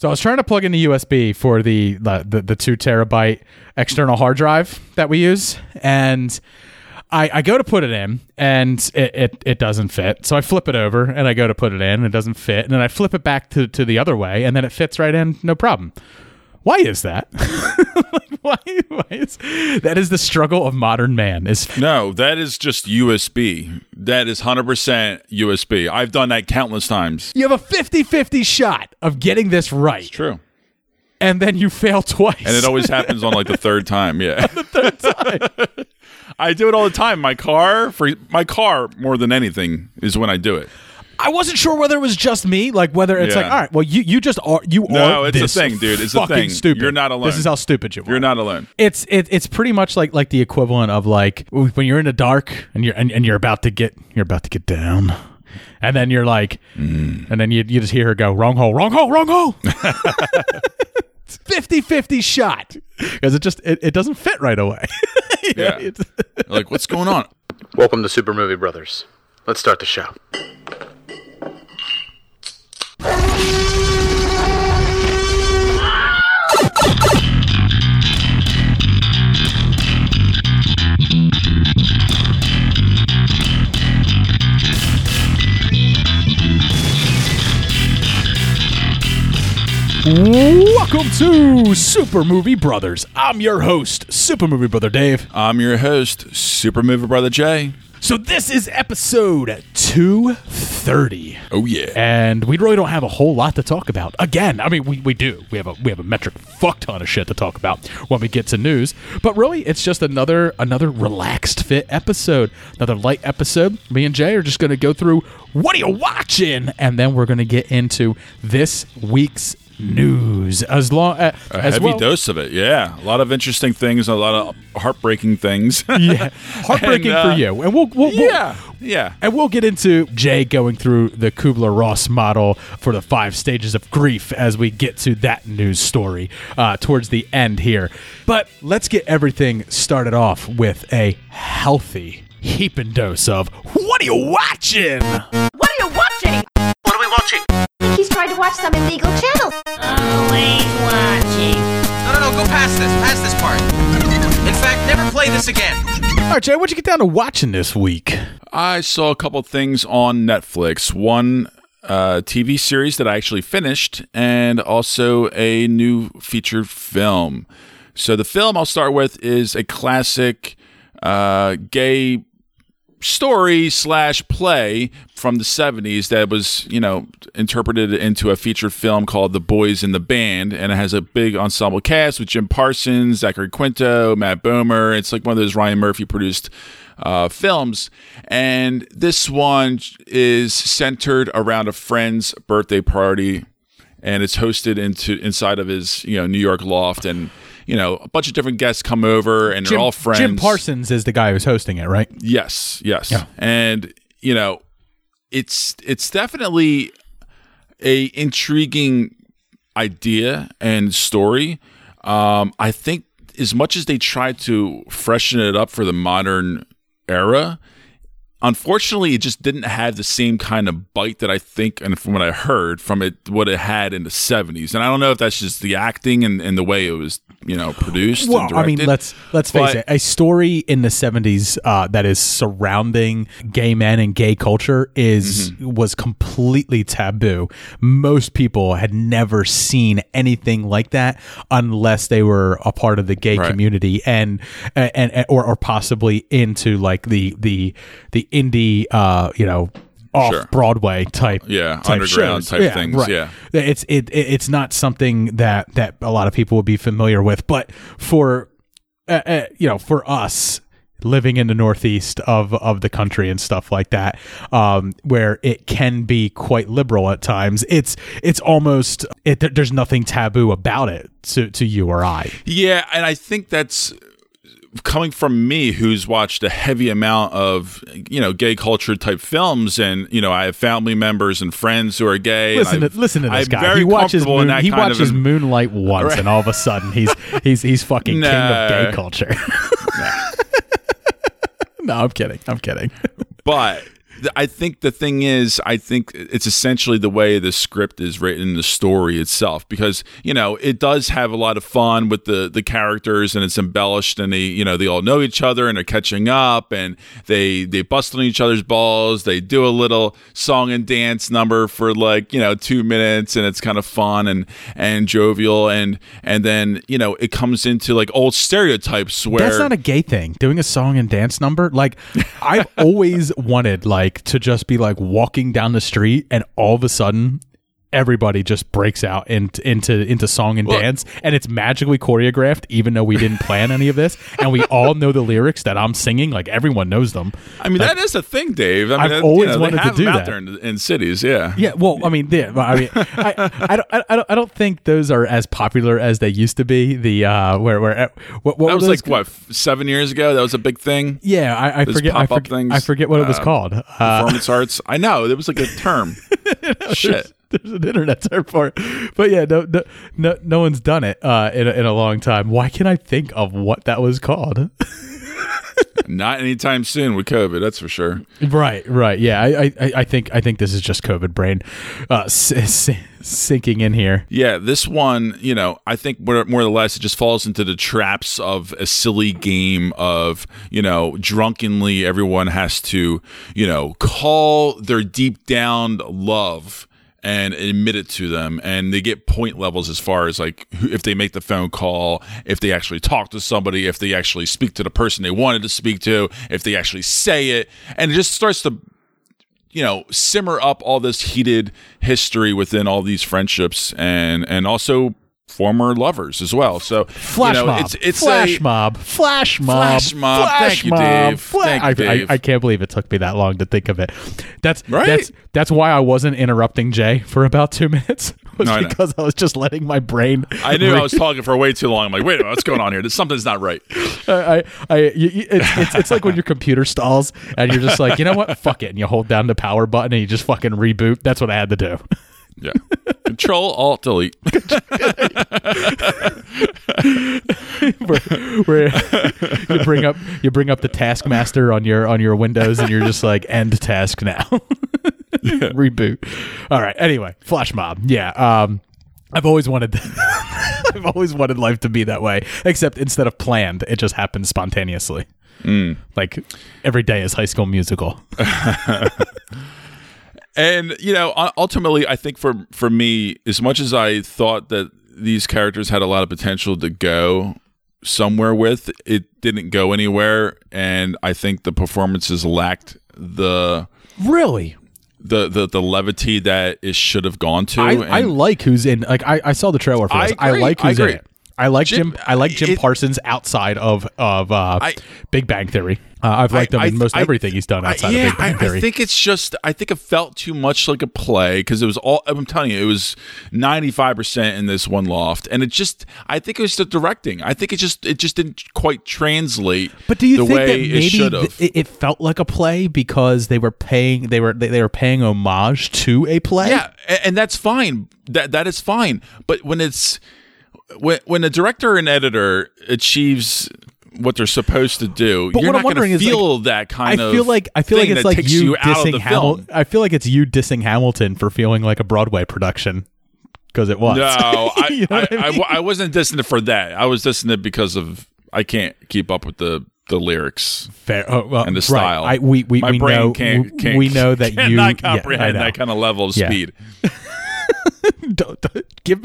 So I was trying to plug in the USB for the 2 terabyte external hard drive that we use, and I go to put it in, and it doesn't fit. So I flip it over, and I go to put it in, and it doesn't fit. And then I flip it back to the other way, and then it fits right in, no problem. Why is that? That is the struggle of modern man. No, that is just USB. That is 100% USB. I've done that countless times. You have a 50-50 shot of getting this right. It's true. And then you fail twice. And it always happens on the third time, yeah. On the third time. I do it all the time. My car, more than anything, is when I do it. I wasn't sure whether it was just me, whether it's all right, well, you are this a thing, dude. It's fucking a thing. Stupid. You're not alone. This is how stupid you are. You're not alone. It's pretty much like the equivalent of when you're in the dark and you're about to get down, and then you're and then you just hear her go, wrong hole. 50-50 shot because it doesn't fit right away. Yeah, It's what's going on? Welcome to Super Movie Brothers. Let's start the show. Welcome to Super Movie Brothers. I'm your host, Super Movie Brother Dave. I'm your host, Super Movie Brother Jay. So this is episode 230. Oh yeah. And we really don't have a whole lot to talk about. Again, I mean we do. We have a metric fuck ton of shit to talk about when we get to news. But really it's just another relaxed fit episode. Another light episode. Me and Jay are just gonna go through what are you watching? And then we're gonna get into this week's news as long as a heavy dose of it. Yeah, a lot of interesting things, a lot of heartbreaking things. Yeah, heartbreaking for you. And we'll get into Jay going through the Kubler-Ross model for the 5 stages of grief as we get to that news story towards the end here. But let's get everything started off with a healthy heaping dose of what are you watching? What are you watching? What are we watching? He's tried to watch some illegal channels. Always watching. No, go past this. Past this part. In fact, never play this again. All right, Jay, what'd you get down to watching this week? I saw a couple things on Netflix. One TV series that I actually finished, and also a new feature film. So the film I'll start with is a classic gay story / play from the 70s that was, interpreted into a feature film called The Boys in the Band, and it has a big ensemble cast with Jim Parsons, Zachary Quinto, Matt Bomer. It's one of those Ryan Murphy produced films, and this one is centered around a friend's birthday party, and it's hosted inside of his New York loft, and a bunch of different guests come over, and they're all friends. Jim Parsons is the guy who's hosting it, right? Yes. Yeah. And, it's definitely a intriguing idea and story. I think as much as they try to freshen it up for the modern era, unfortunately, it just didn't have the same kind of bite that I think, and from what I heard from it, what it had in the 70s. And I don't know if that's just the acting and the way it was, produced. Well, and directed. I mean, let's face it: a story in the 70s that is surrounding gay men and gay culture was completely taboo. Most people had never seen anything like that unless they were a part of the gay community and or possibly into the indie, off Broadway type, underground shows. Type things. Right. Yeah, it's not something that a lot of people would be familiar with, but for for us living in the Northeast of the country and stuff like that, where it can be quite liberal at times, it's almost there's nothing taboo about it to you or I. Yeah, and I think that's coming from me, who's watched a heavy amount of gay culture type films, and I have family members and friends who are gay. Listen to this guy. He watches Moonlight once, and all of a sudden he's fucking king of gay culture. No, I'm kidding. But I think the thing is, I think it's essentially the way the script is written, the story itself, because, you know, it does have a lot of fun with the characters, and it's embellished, and they all know each other and are catching up, and they bust on each other's balls. They do a little song and dance number for 2 minutes, and it's kind of fun and jovial, and then, you know, it comes into like old stereotypes where that's not a gay thing, doing a song and dance number. Like, I've always wanted to just be walking down the street and all of a sudden everybody just breaks out into song and dance, and it's magically choreographed, even though we didn't plan any of this, and we all know the lyrics that I'm singing. Everyone knows them. I mean, that is a thing, Dave. I mean, I've always wanted to do that. Out there in cities, yeah. Yeah. Well, I mean, yeah. I mean, I don't think those are as popular as they used to be. The what that was like called? What, 7 years ago? That was a big thing. Yeah, I forget what it was called. Performance arts. I know it was like a term. Shit. There's an internet term for it, but yeah, no one's done it in a long time. Why can't I think of what that was called? Not anytime soon with COVID, that's for sure. Right, yeah. I think this is just COVID brain sinking in here. Yeah, this one, I think more or less it just falls into the traps of a silly game of, drunkenly everyone has to, call their deep down love and admit it to them, and they get point levels as far as if they make the phone call, if they actually talk to somebody, if they actually speak to the person they wanted to speak to, if they actually say it, and it just starts to simmer up all this heated history within all these friendships and also former lovers as well. So mob. It's flash mob. Thank you, Dave. I can't believe it took me that long to think of it. That's why I wasn't interrupting Jay for about 2 minutes. Because I was just letting my brain. I knew I was talking for way too long. I'm like, wait a minute, what's going on here? Something's not right. It's like when your computer stalls and you're just like, you know what? Fuck it, and you hold down the power button and you just fucking reboot. That's what I had to do. Yeah. Control, Alt, Delete. where you bring up the Taskmaster on your Windows, and you're just like, end task now. Yeah. Reboot. All right. Anyway, Flash Mob. Yeah. I've always wanted life to be that way, except instead of planned, it just happens spontaneously. Like every day is High School Musical. And, ultimately, I think for me, as much as I thought that these characters had a lot of potential to go somewhere with, it didn't go anywhere. And I think the performances lacked the levity that it should have gone to. I like who's in. I saw the trailer for this. I like who's in it. I like Jim Parsons outside of Big Bang Theory. I've liked him in most everything he's done outside of Big Bang Theory. I think it's just, I think it felt too much like a play, because it was all, I'm telling you, it was 95% in this one loft, and it just, I think it was the directing. I think it just didn't quite translate. But do you think that maybe it felt like a play because they were paying homage to a play? Yeah, and that's fine. That is fine. But when the director and editor achieves what they're supposed to do, but you're not going to feel that kind of. I feel like it's like you dissing Hamilton. I feel like it's you dissing Hamilton for feeling like a Broadway production, because it was. No, I wasn't dissing it for that. I was dissing it because of I can't keep up with the lyrics. Fair. Oh, well, and the style. Right. We know that you cannot comprehend that kind of level of speed. Don't give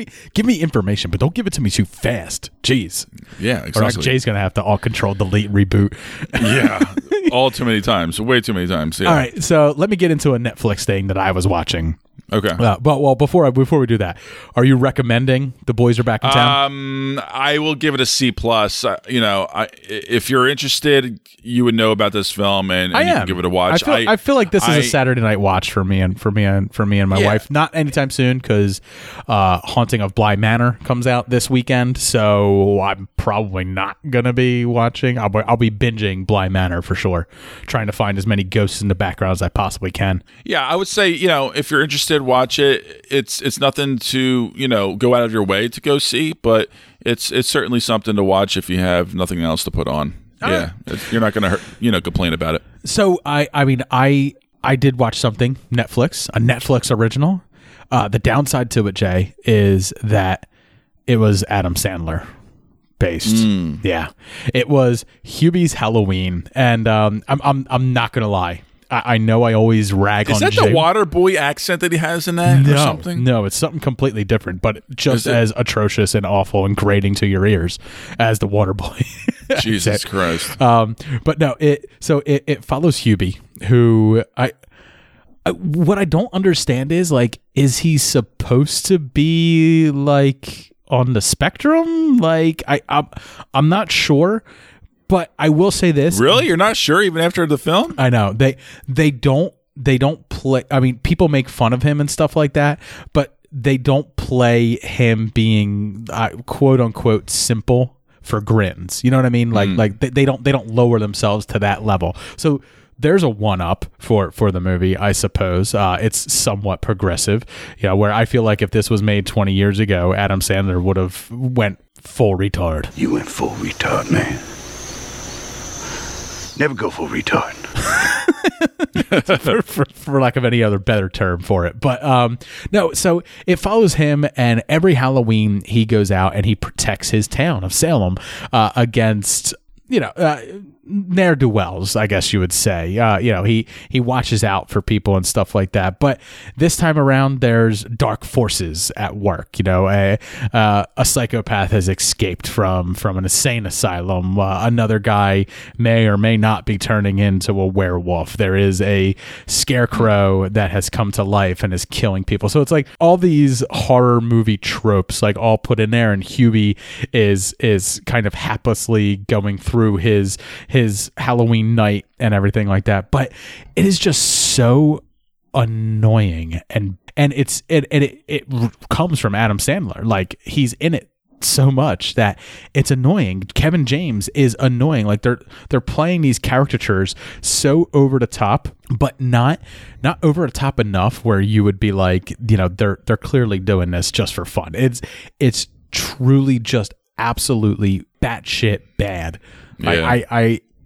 me information, but don't give it to me too fast. Jeez. Yeah, exactly. Or Jay's gonna have to all control, delete, reboot. Yeah, all too many times, way too many times. Yeah. All right, so let me get into a Netflix thing that I was watching. Okay. Before we do that, are you recommending The Boys Are Back in Town? I will give it a C+. If you're interested, you would know about this film, and you can give it a watch. I feel like this is a Saturday night watch for me and my wife. Not anytime soon, because Haunting of Bly Manor comes out this weekend, so I'm probably not gonna be watching. I'll be binging Bly Manor for sure, trying to find as many ghosts in the background as I possibly can. Yeah, I would say if you're interested, watch it. It's nothing to go out of your way to go see, but it's certainly something to watch if you have nothing else to put on. All right. You're not going to complain about it. So I mean I I did watch something, Netflix, a Netflix original. The downside to it, Jay, is that it was Adam Sandler based. Mm. Yeah. It was Hubie's Halloween. And I'm not going to lie. I know I always rag on Jay. Is that the Waterboy accent that he has in that or something? No, it's something completely different, but just as atrocious and awful and grating to your ears as the Waterboy. Jesus Christ. But no, it follows Hubie, who what I don't understand is, like, is he supposed to be, like, on the spectrum? Like, I'm not sure. But I will say this. Really? You're not sure even after the film? I know. They don't play. I mean, people make fun of him and stuff like that, but they don't play him being quote unquote simple for grins. You know what I mean? Like they don't lower themselves to that level. So there's a one up for the movie, I suppose. It's somewhat progressive, you know, where I feel like if this was made 20 years ago, Adam Sandler would have went full retard. You went full retard, man. Never go full retard. for lack of any other better term for it. But no, so it follows him, and every Halloween he goes out and he protects his town of Salem against, you know, ne'er-do-wells, I guess you would say. You know, he watches out for people and stuff like that. But this time around, there's dark forces at work. You know, a psychopath has escaped from an insane asylum. Another guy may or may not be turning into a werewolf. There is a scarecrow that has come to life and is killing people. So it's like all these horror movie tropes, like, all put in there, and Hubie is kind of haplessly going through his Halloween night and everything like that. But it is just so annoying, and it comes from Adam Sandler. Like, he's in it so much that it's annoying. Kevin James is annoying. Like, they're playing these caricatures so over the top, but not over the top enough where you would be like, you know, they're clearly doing this just for fun. It's truly just absolutely batshit bad. Yeah.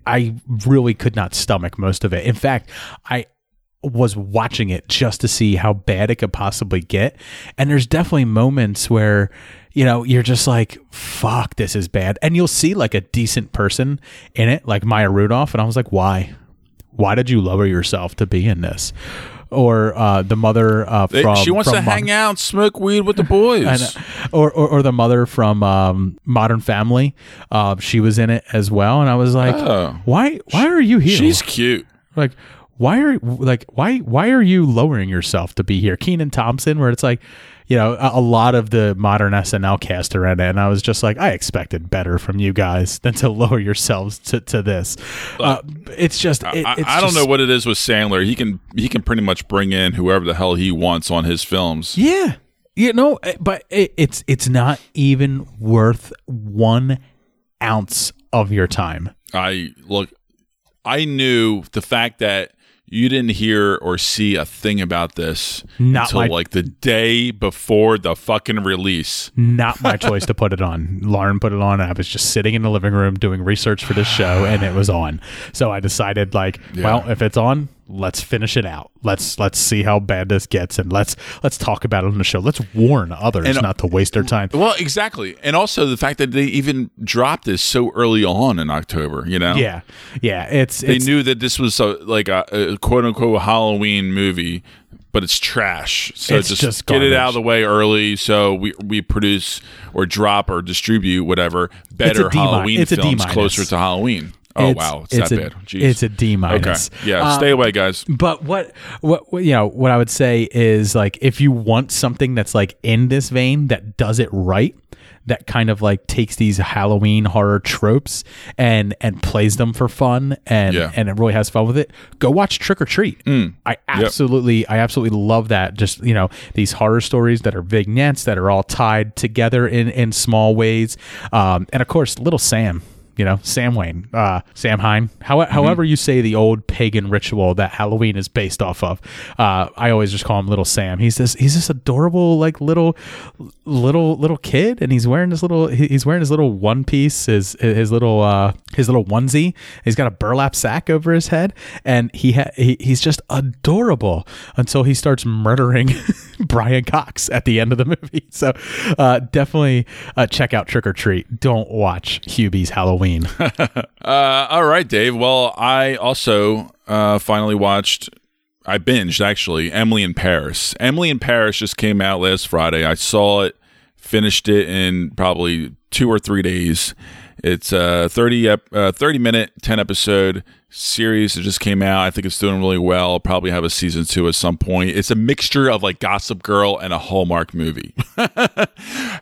I really could not stomach most of it. In fact, I was watching it just to see how bad it could possibly get. And there's definitely moments where, you know, you're just like, fuck, this is bad. And you'll see, like, a decent person in it, like Maya Rudolph. And I was like, why did you lower yourself to be in this? Or the mother from... She wants to hang out, smoke weed with the boys. Or the mother from Modern Family. She was in it as well. And I was like, why are you here? She's cute. Like, why are you lowering yourself to be here? Kenan Thompson, where it's like, you know, a lot of the modern SNL cast are in it. And I was just like, I expected better from you guys than to lower yourselves to this. I don't know what it is with Sandler. He can pretty much bring in whoever the hell he wants on his films. Yeah. You know, but it's not even worth 1 ounce of your time. I knew the fact that you didn't hear or see a thing about this until the day before the fucking release. Not my choice to put it on. Lauren put it on. I was just sitting in the living room doing research for this show, and it was on. So I decided, well, if it's on, let's finish it out. Let's see how bad this gets, and let's talk about it on the show. Let's warn others not to waste their time. Well, exactly. And also the fact that they even dropped this so early on in October, you know? Yeah. Yeah. They knew that this was a quote unquote Halloween movie, but it's trash. So it's just get it out of the way early, so we produce or drop or distribute whatever better Halloween films closer to Halloween. Oh, wow. It's that bad. Jeez. It's a D-. Okay. Yeah. Stay away, guys. But what you know, what I would say is, like, if you want something that's, like, in this vein, that does it right, that kind of, like, takes these Halloween horror tropes and plays them for fun and it really has fun with it, go watch Trick 'r Treat. Mm. I absolutely love that. Just, you know, these horror stories that are vignettes that are all tied together in small ways. And of course, Little Sam. you know, Samhain, Samhain, however you say the old pagan ritual that Halloween is based off of. I always just call him Little Sam. He's this adorable, like, little kid, and he's wearing his little one piece, his little onesie. He's got a burlap sack over his head, and he's just adorable until he starts murdering Brian Cox at the end of the movie. So definitely check out Trick 'r Treat. Don't watch Hubie's Halloween. All right, Dave. Well, I also finally watched, I binged actually, Emily in Paris. Emily in Paris just came out last Friday. I saw it, finished it in probably 2 or 3 days. It's a 30-minute, 10-episode series that just came out. I think it's doing really well. Probably have a season 2 at some point. It's a mixture of like Gossip Girl and a Hallmark movie.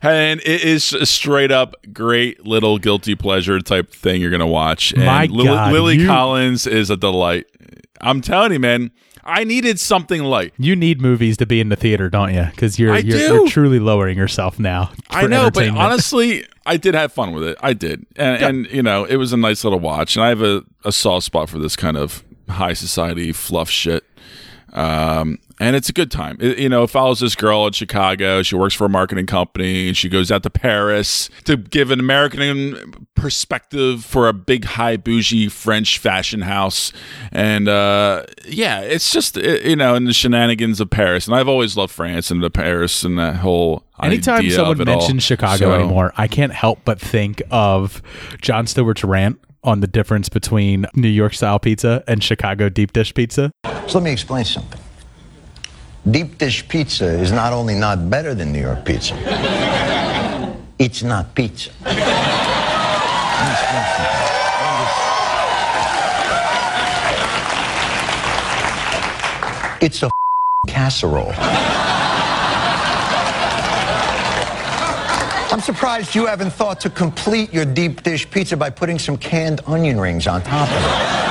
And it is a straight up great little guilty pleasure type thing you're going to watch. And Lily Collins is a delight. I'm telling you, man. I needed something light. You need movies to be in the theater, don't you? Because you're truly lowering yourself now. I know, but honestly, I did have fun with it. I did. And you know, it was a nice little watch. And I have a soft spot for this kind of high society fluff shit. And it's a good time. It follows this girl in Chicago. She works for a marketing company, and she goes out to Paris to give an American perspective for a big, high, bougie French fashion house. And it's just, in the shenanigans of Paris. And I've always loved France and the Paris and that whole Anytime idea someone of it mentions all. Chicago anymore, I can't help but think of Jon Stewart's rant on the difference between New York-style pizza and Chicago deep dish pizza. So let me explain something. Deep dish pizza is not only not better than New York pizza, it's not pizza. It's a casserole. I'm surprised you haven't thought to complete your deep dish pizza by putting some canned onion rings on top of it.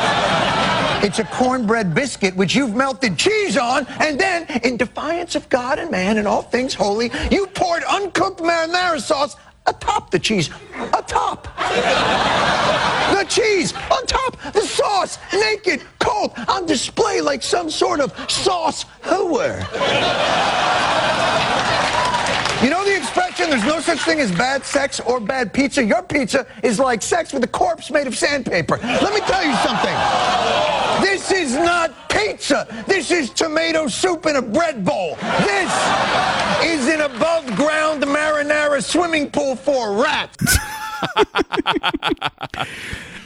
It's a cornbread biscuit which you've melted cheese on, and then, in defiance of God and man and all things holy, you poured uncooked marinara sauce atop the cheese. Atop! The cheese! Atop! The sauce! Naked, cold, on display like some sort of sauce hooer. You know the expression, there's no such thing as bad sex or bad pizza. Your pizza is like sex with a corpse made of sandpaper. Let me tell you something. This is not pizza. This is tomato soup in a bread bowl. This is an above-ground marinara swimming pool for rats.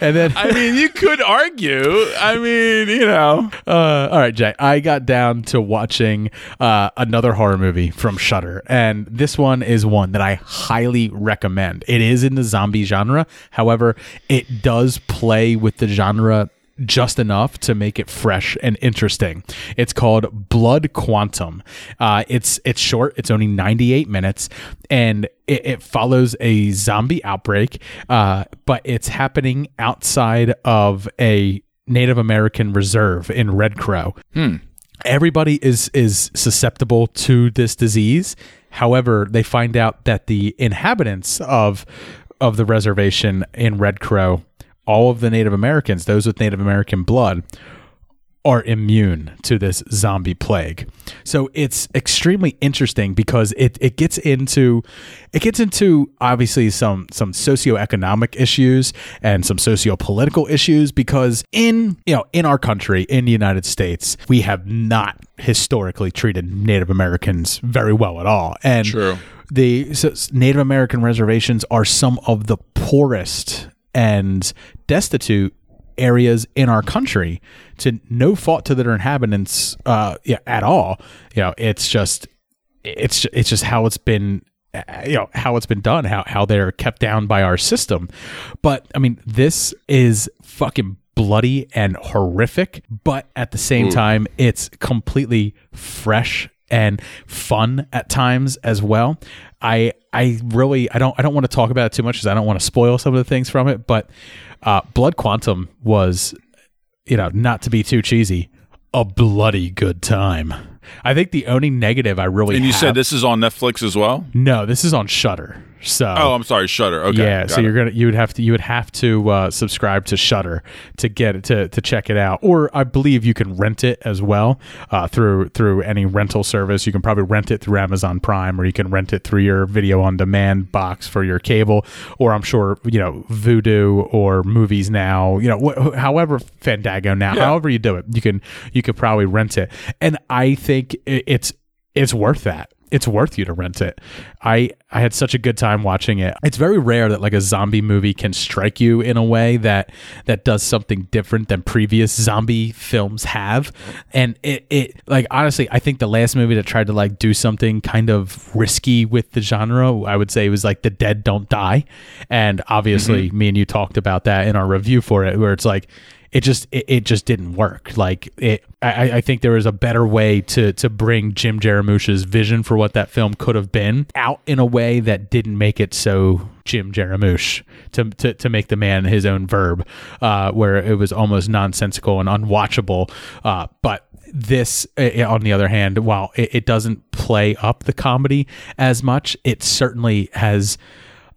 And then, you could argue. All right, Jay. I got down to watching another horror movie from Shudder, and this one is one that I highly recommend. It is in the zombie genre. However, it does play with the genre just enough to make it fresh and interesting. It's called Blood Quantum. It's short. It's only 98 minutes, and it follows a zombie outbreak, but it's happening outside of a Native American reserve in Red Crow. Everybody is susceptible to this disease. However, they find out that the inhabitants of the reservation in Red Crow, all of the Native Americans, those with Native American blood, are immune to this zombie plague. So it's extremely interesting because it gets into obviously some socioeconomic issues and some sociopolitical issues, because in our country, in the United States, we have not historically treated Native Americans very well at all. And True. The Native American reservations are some of the poorest and destitute areas in our country, to no fault to their inhabitants at all. It's just how it's been, how it's been done, how they're kept down by our system. But this is fucking bloody and horrific, but at the same time, it's completely fresh and fun at times as well. I don't want to talk about it too much because I don't want to spoil some of the things from it, but Blood Quantum was, not to be too cheesy, a bloody good time. I think the only negative I really And you said this is on Netflix as well? No, this is on Shudder. So I'm sorry, Shudder. Okay, yeah. So you would have to subscribe to Shudder to get it, to check it out. Or I believe you can rent it as well through any rental service. You can probably rent it through Amazon Prime, or you can rent it through your video on demand box for your cable, or I'm sure Vudu or Movies Now. However, Fandango Now. Yeah. However you do it, you could probably rent it. And I think it's worth that. It's worth you to rent it. I had such a good time watching it. It's very rare that like a zombie movie can strike you in a way that does something different than previous zombie films have. And it like, honestly, I think the last movie that tried to like do something kind of risky with the genre, I would say, was like The Dead Don't Die. And obviously me and you talked about that in our review for it, where it's like, It just didn't work. I think there was a better way to bring Jim Jarmusch's vision for what that film could have been out in a way that didn't make it so Jim Jarmusch, to make the man his own verb, where it was almost nonsensical and unwatchable. But this, on the other hand, while it doesn't play up the comedy as much, it certainly has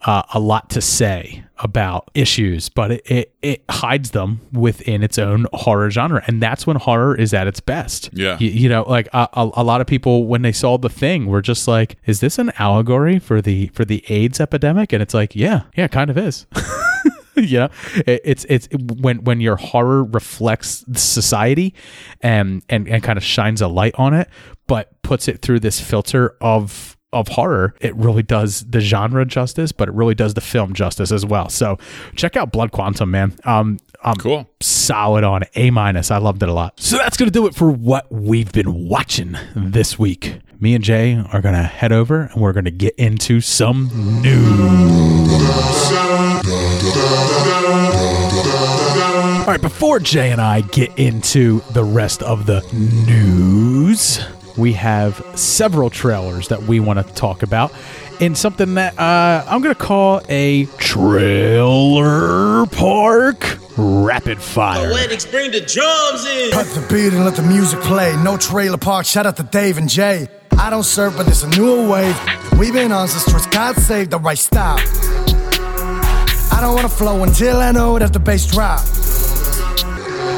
a lot to say about issues, but it hides them within its own horror genre. And that's when horror is at its best. Yeah. A lot of people, when they saw The Thing, were just like, is this an allegory for the AIDS epidemic? And it's like, yeah, kind of is. It's when your horror reflects society and kind of shines a light on it, but puts it through this filter of horror, it really does the genre justice, but it really does the film justice as well. So check out Blood Quantum, man. Cool. Solid on A-. I loved it a lot. So that's going to do it for what we've been watching this week. Me and Jay are going to head over and we're going to get into some news. All right, before Jay and I get into the rest of the news, we have several trailers that we want to talk about in something that I'm going to call a Trailer Park Rapid Fire. Poetics, bring the drums in. Cut the beat and let the music play. No Trailer Park, shout out to Dave and Jay. I don't surf, but there's a newer wave. We've been on since Twitch, God save the right style. I don't want to flow until I know that the bass drop.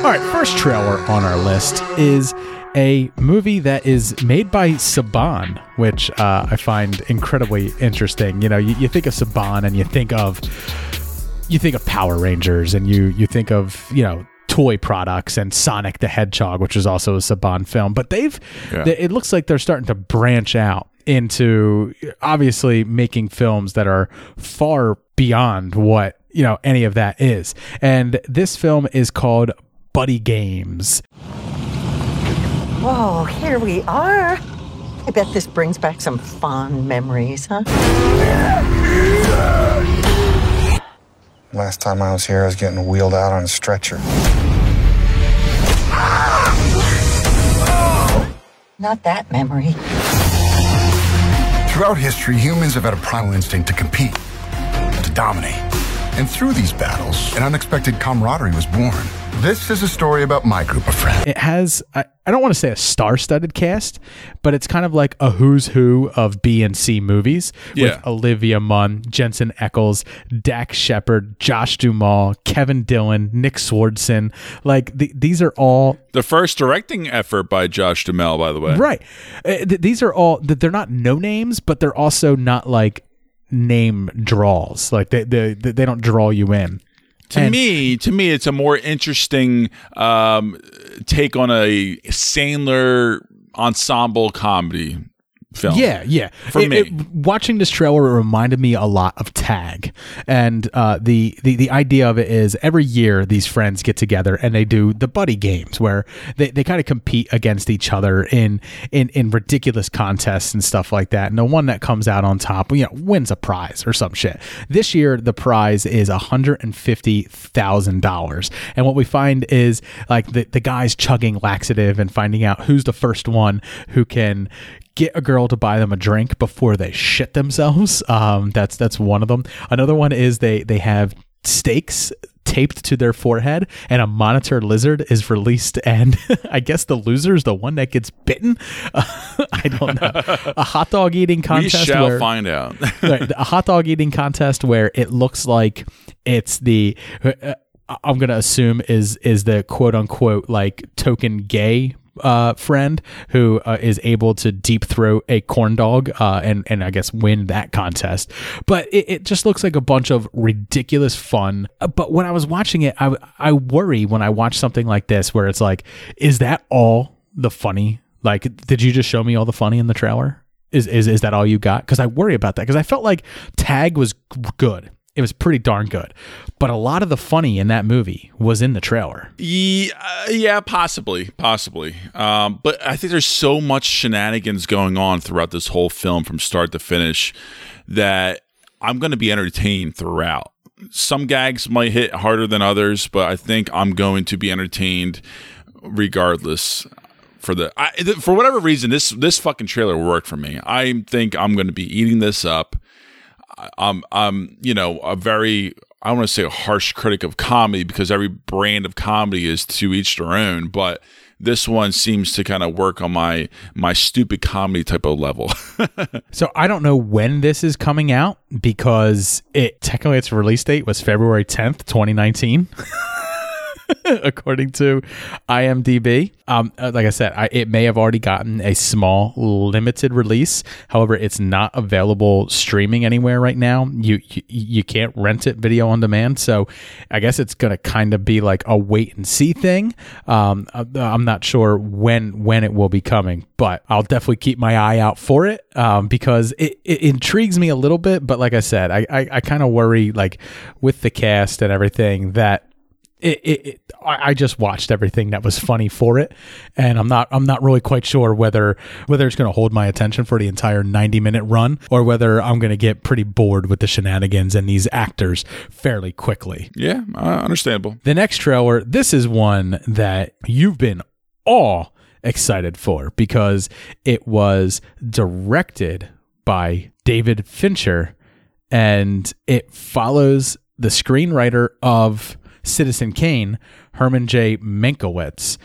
All right, first trailer on our list is a movie that is made by Saban, which I find incredibly interesting. You think of Saban and you think of Power Rangers, and you think of toy products and Sonic the Hedgehog, which is also a Saban film. But it looks like they're starting to branch out into obviously making films that are far beyond what any of that is. And this film is called Buddy Games. Whoa, here we are. I bet this brings back some fond memories, huh? Last time I was here, I was getting wheeled out on a stretcher. Not that memory. Throughout history, humans have had a primal instinct to compete, to dominate. And through these battles, an unexpected camaraderie was born. This is a story about my group of friends. It has, I don't want to say a star-studded cast, but it's kind of like a who's who of B and C movies with Olivia Munn, Jensen Ackles, Dax Shepard, Josh Duhamel, Kevin Dillon, Nick Swardson. These are all... The first directing effort by Josh Duhamel, by the way. Right. These are all, they're not no names, but they're also not like name draws. Like they don't draw you in. To me, it's a more interesting take on a Sandler ensemble comedy film. Yeah. Watching this trailer, it reminded me a lot of Tag. And the idea of it is every year these friends get together and they do the buddy games, where they kind of compete against each other in ridiculous contests and stuff like that. And the one that comes out on top, wins a prize or some shit. This year, the prize is $150,000. And what we find is like the guys chugging laxative and finding out who's the first one who can get a girl to buy them a drink before they shit themselves. That's one of them. Another one is they have stakes taped to their forehead, and a monitor lizard is released, and I guess the loser is the one that gets bitten. I don't know. A hot dog eating contest. We shall find out. Right, a hot dog eating contest where it looks like it's the... I'm going to assume is the quote unquote like token gay friend who is able to deep throat a corn dog and I guess win that contest. But it just looks like a bunch of ridiculous fun. But when I was watching it, I worry when I watch something like this where it's like, is that all the funny? Like, did you just show me all the funny in the trailer? Is that all you got? Because I worry about that because I felt like Tag was good. It was pretty darn good. But a lot of the funny in that movie was in the trailer. Yeah, possibly. But I think there's so much shenanigans going on throughout this whole film from start to finish that I'm going to be entertained throughout. Some gags might hit harder than others, but I think I'm going to be entertained regardless. For whatever reason, this fucking trailer worked for me. I think I'm going to be eating this up. I'm you know, a very, I want to say a harsh critic of comedy because every brand of comedy is to each their own, but this one seems to kind of work on my stupid comedy type of level. So I don't know when this is coming out because technically its release date was February 10th, 2019. According to IMDb, like I said, it may have already gotten a small limited release. However, it's not available streaming anywhere right now. You can't rent it video on demand. So I guess it's going to kind of be like a wait and see thing. I'm not sure when it will be coming, but I'll definitely keep my eye out for it because it intrigues me a little bit. But like I said, I kind of worry like with the cast and everything that I just watched everything that was funny for it, and I'm not really quite sure whether it's going to hold my attention for the entire 90-minute run or whether I'm going to get pretty bored with the shenanigans and these actors fairly quickly. Yeah, understandable. The next trailer, this is one that you've been all excited for because it was directed by David Fincher, and it follows the screenwriter of Citizen Kane, Herman J. Mankiewicz,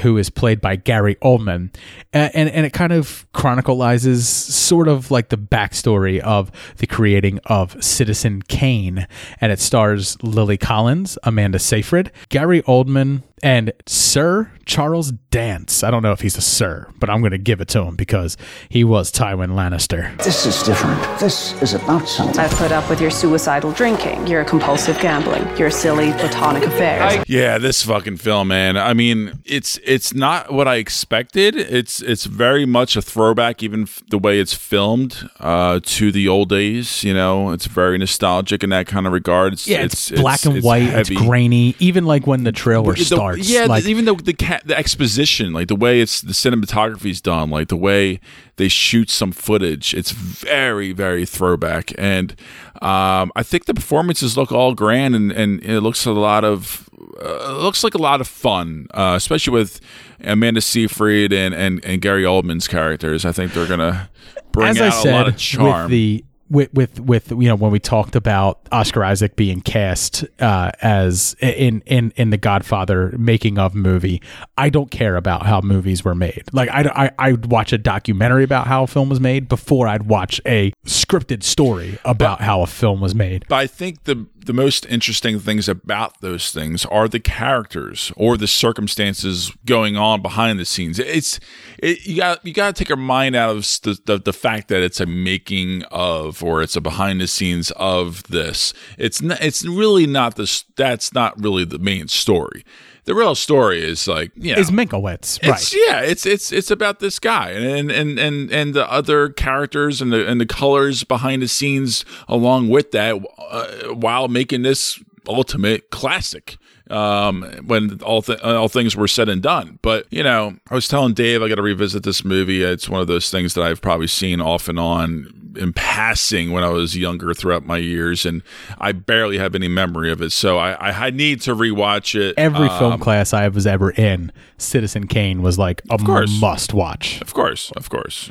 who is played by Gary Oldman. And it kind of chronicalizes sort of like the backstory of the creating of Citizen Kane. And it stars Lily Collins, Amanda Seyfried, Gary Oldman, and Sir Charles Dance. I don't know if he's a sir, but I'm going to give it to him because he was Tywin Lannister. This is different. This is about something. I've put up with your suicidal drinking, your compulsive gambling, your silly platonic affairs. Yeah, this fucking film, man. I mean, it's not what I expected. It's very much a throwback, even the way it's filmed to the old days. You know, it's very nostalgic in that kind of regard. It's black and white. Heavy. It's grainy. Even like when the trailer starts. Yeah, like, even though the exposition, like the way the cinematography is done, like the way they shoot some footage, it's very, very throwback. And I think the performances look all grand, and it looks like a lot of fun, especially with Amanda Seyfried and Gary Oldman's characters. I think they're gonna bring a lot of charm. With you know, when we talked about Oscar Isaac being cast as in the Godfather making of movie, I don't care about how movies were made. Like I'd watch a documentary about how a film was made before I'd watch a scripted story about how a film was made. But I think the most interesting things about those things are the characters or the circumstances going on behind the scenes. You got to take your mind out of the fact that it's a making of. Or it's a behind the scenes of this. That's not really the main story. The real story is like, you know, is Mankiewicz, right? Yeah, it's about this guy and the other characters and the colors behind the scenes along with that, while making this ultimate classic. When all things were said and done. But, you know, I was telling Dave I got to revisit this movie. It's one of those things that I've probably seen off and on in passing when I was younger throughout my years, and I barely have any memory of it. So I need to rewatch it. Every film class I was ever in, Citizen Kane was like a must watch. Of course.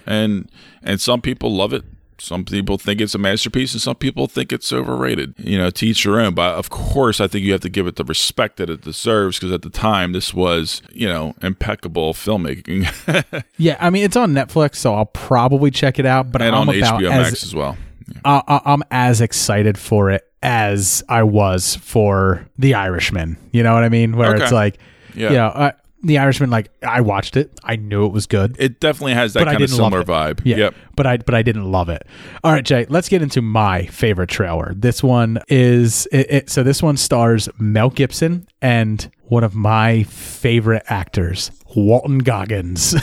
And some people love it. Some people think it's a masterpiece and some people think it's overrated. You know, to each your own. But of course, I think you have to give it the respect that it deserves, because at the time, this was, you know, impeccable filmmaking. Yeah, I mean, it's on Netflix, so I'll probably check it out. But and I'm on HBO Max as well. Yeah. I'm as excited for it as I was for The Irishman. You know what I mean? Where it's like, yeah, you know, The Irishman, like, I watched it. I knew it was good. It definitely has that kind of similar vibe. Yeah, yep. But I didn't love it. All right, Jay, let's get into my favorite trailer. This one is... So this one stars Mel Gibson and one of my favorite actors, Walton Goggins.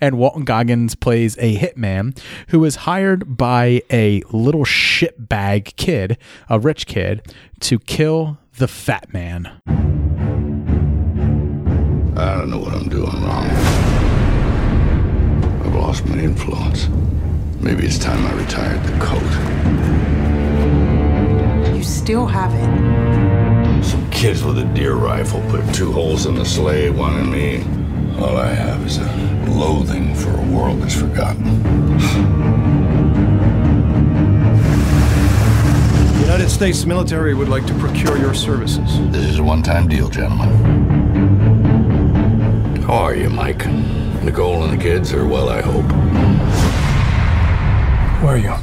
And Walton Goggins plays a hitman who is hired by a little shitbag kid, a rich kid, to kill the fat man. I don't know what I'm doing wrong. I've lost my influence. Maybe it's time I retired the coat. You still have it. Some kids with a deer rifle put two holes in the sleigh, one in me. All I have is a loathing for a world that's forgotten. The United States military would like to procure your services. This is a one-time deal, gentlemen. How are you, Mike? Nicole and the kids are well, I hope. Who are you?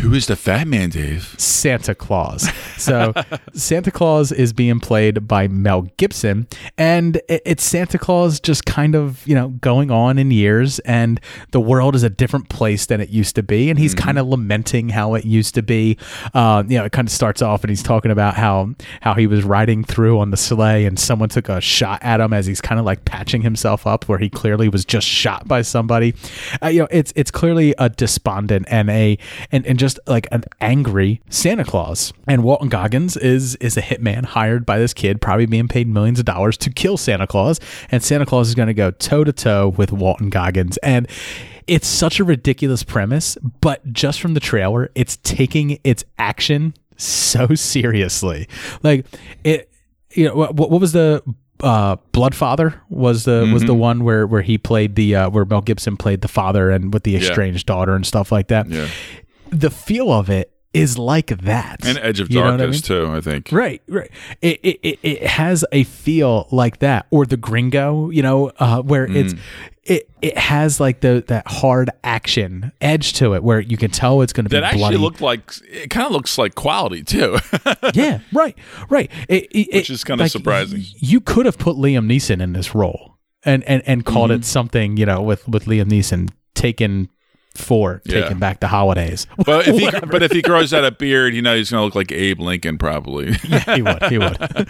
Who is the fat man, Dave? Santa Claus. So Santa Claus is being played by Mel Gibson, and it's Santa Claus just kind of, you know, going on in years, and the world is a different place than it used to be, and he's kind of lamenting how it used to be. You know, it kind of starts off and he's talking about how he was riding through on the sleigh and someone took a shot at him as he's kind of like patching himself up, where he clearly was just shot by somebody. You know, it's clearly a despondent and just like an angry Santa Claus. And Walton Goggins is a hitman hired by this kid, probably being paid millions of dollars to kill Santa Claus. And Santa Claus is going to go toe to toe with Walton Goggins. And it's such a ridiculous premise, but just from the trailer, it's taking its action so seriously. Like, it, you know, what was the Blood Father was the one where he played where Mel Gibson played the father and with the estranged daughter and stuff like that. Yeah. The feel of it is like that. And Edge of Darkness, too, I think. Right. It has a feel like that. Or The Gringo, you know, where it has like that hard action edge to it, where you can tell it's going to be bloody. That actually looked like, it kind of looks like Quality, too. Yeah, right. Which is kind of like, surprising. You could have put Liam Neeson in this role and called it something, you know, with Liam Neeson taking back the holidays. But if he grows out a beard, you know, he's going to look like Abe Lincoln probably. Yeah, he would.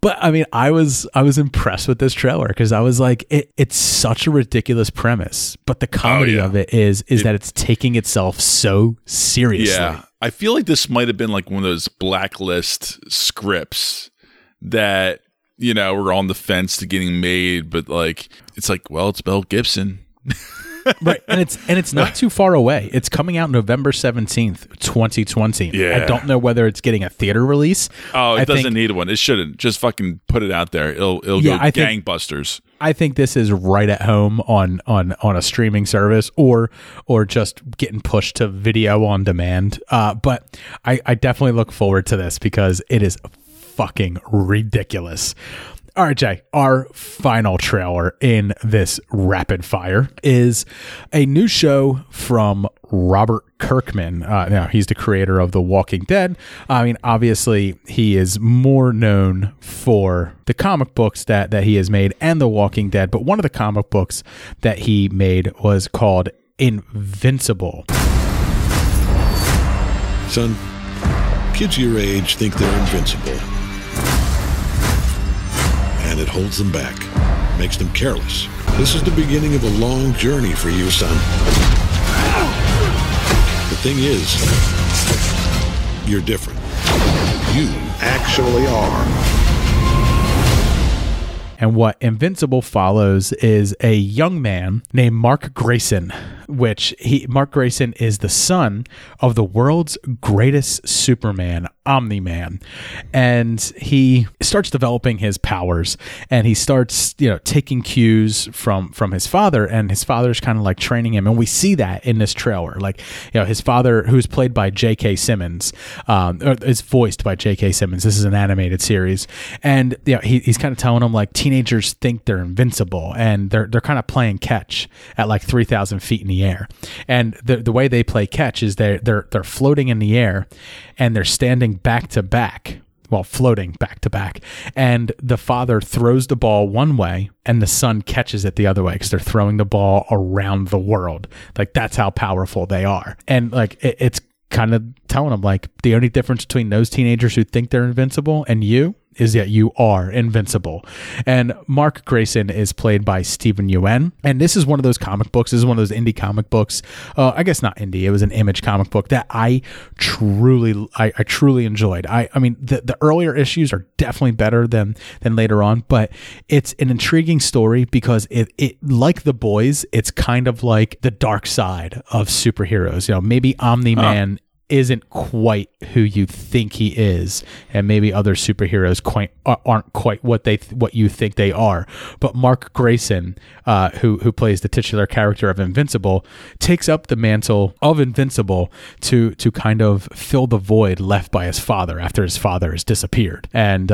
But I mean, I was impressed with this trailer, because I was like, it's such a ridiculous premise, but the comedy of it is that it's taking itself so seriously. Yeah. I feel like this might have been like one of those Blacklist scripts that, you know, were on the fence to getting made, but like, it's like, well, it's Mel Gibson. Right, and it's not too far away. It's coming out November 17th, 2020. Yeah. I don't know whether it's getting a theater release. Oh, it doesn't need one. It shouldn't. Just fucking put it out there. It'll go gangbusters. I think this is right at home on a streaming service or just getting pushed to video on demand. But I definitely look forward to this, because it is fucking ridiculous. All right, Jay, our final trailer in this rapid fire is a new show from Robert Kirkman. Now, he's the creator of The Walking Dead. I mean, obviously, he is more known for the comic books that he has made and The Walking Dead. But one of the comic books that he made was called Invincible. Son, kids your age think they're invincible. And it holds them back, makes them careless. This is the beginning of a long journey for you, son. The thing is, you're different. You actually are. And what Invincible follows is a young man named Mark Grayson, Mark Grayson is the son of the world's greatest Superman. Omni Man, and he starts developing his powers, and he starts, you know, taking cues from his father, and his father's kind of like training him, and we see that in this trailer. Like, you know, his father, who's played by J.K. Simmons, is voiced by J.K. Simmons. This is an animated series, and you know, he's kind of telling him like teenagers think they're invincible, and they're kind of playing catch at like 3,000 feet in the air, and the way they play catch is they're floating in the air, and they're standing back to back while floating back to back, and the father throws the ball one way and the son catches it the other way, because they're throwing the ball around the world. Like, that's how powerful they are. And like it's kind of telling them like the only difference between those teenagers who think they're invincible and you is that you are invincible. And Mark Grayson is played by Steven Yeun. And this is one of those comic books. This is one of those indie comic books. I guess not indie. It was an Image comic book that I truly enjoyed. I mean, the earlier issues are definitely better than later on, but it's an intriguing story because it like The Boys, it's kind of like the dark side of superheroes. You know, maybe Omni-Man isn't quite who you think he is, and maybe other superheroes aren't quite what you think they are. But Mark Grayson, who plays the titular character of Invincible, takes up the mantle of Invincible to kind of fill the void left by his father after his father has disappeared. And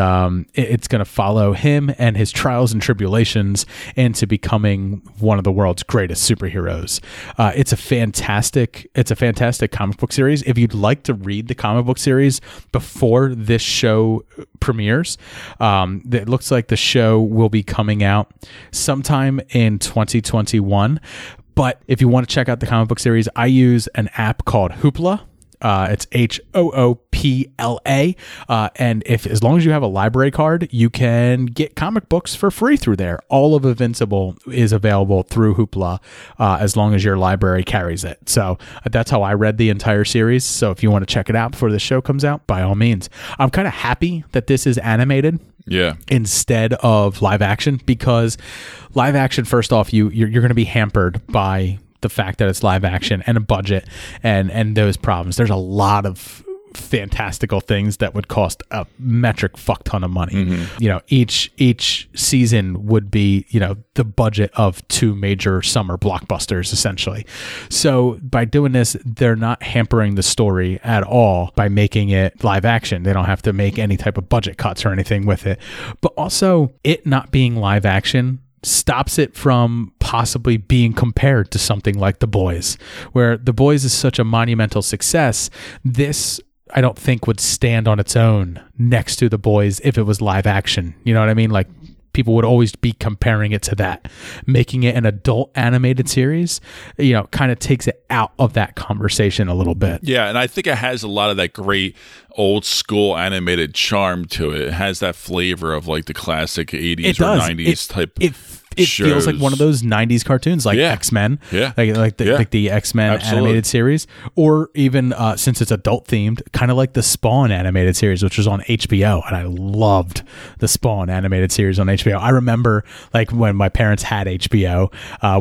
it's going to follow him and his trials and tribulations into becoming one of the world's greatest superheroes. It's a fantastic comic book series. If you'd like to read the comic book series before this show premieres, it looks like the show will be coming out sometime in 2021. But if you want to check out the comic book series, I use an app called Hoopla. It's Hoopla. And as long as you have a library card, you can get comic books for free through there. All of Invincible is available through Hoopla, as long as your library carries it. So that's how I read the entire series. So if you want to check it out before the show comes out, by all means. I'm kind of happy that this is animated. Yeah. Instead of live action, because live action, first off, you're going to be hampered by the fact that it's live action and a budget and those problems. There's a lot of fantastical things that would cost a metric fuck ton of money. Mm-hmm. You know, each season would be, you know, the budget of two major summer blockbusters essentially. So by doing this, they're not hampering the story at all by making it live action. They don't have to make any type of budget cuts or anything with it. But also, it not being live action stops it from possibly being compared to something like The Boys, where The Boys is such a monumental success. This, I don't think, would stand on its own next to The Boys if it was live action. You know what I mean? Like, people would always be comparing it to that. Making it an adult animated series, you know, kind of takes it out of that conversation a little bit. Yeah, and I think it has a lot of that great old school animated charm to it. It has that flavor of like the classic 80s or 90s type. It feels like one of those 90s cartoons, like X-Men, like the X-Men animated series, or even since it's adult themed, kind of like the Spawn animated series, which was on HBO. And I loved the Spawn animated series on HBO. I remember like when my parents had HBO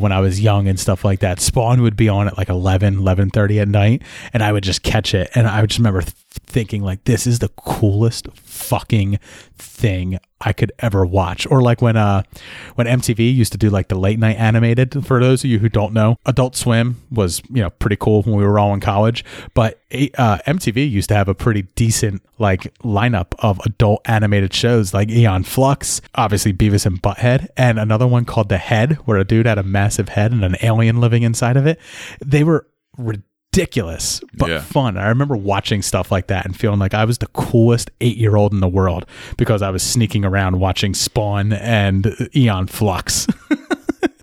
when I was young and stuff like that, Spawn would be on at like 11:30 at night, and I would just catch it. And I would just remember thinking like, this is the coolest fucking thing I could ever watch. Or like when MTV used to do like the late night animated. For those of you who don't know, Adult Swim was, you know, pretty cool when we were all in college, but MTV used to have a pretty decent like lineup of adult animated shows, like Aeon Flux, obviously Beavis and Butthead, and another one called The Head, where a dude had a massive head and an alien living inside of it. They were ridiculous, but fun. I remember watching stuff like that and feeling like I was the coolest 8-year-old in the world because I was sneaking around watching Spawn and Aeon Flux.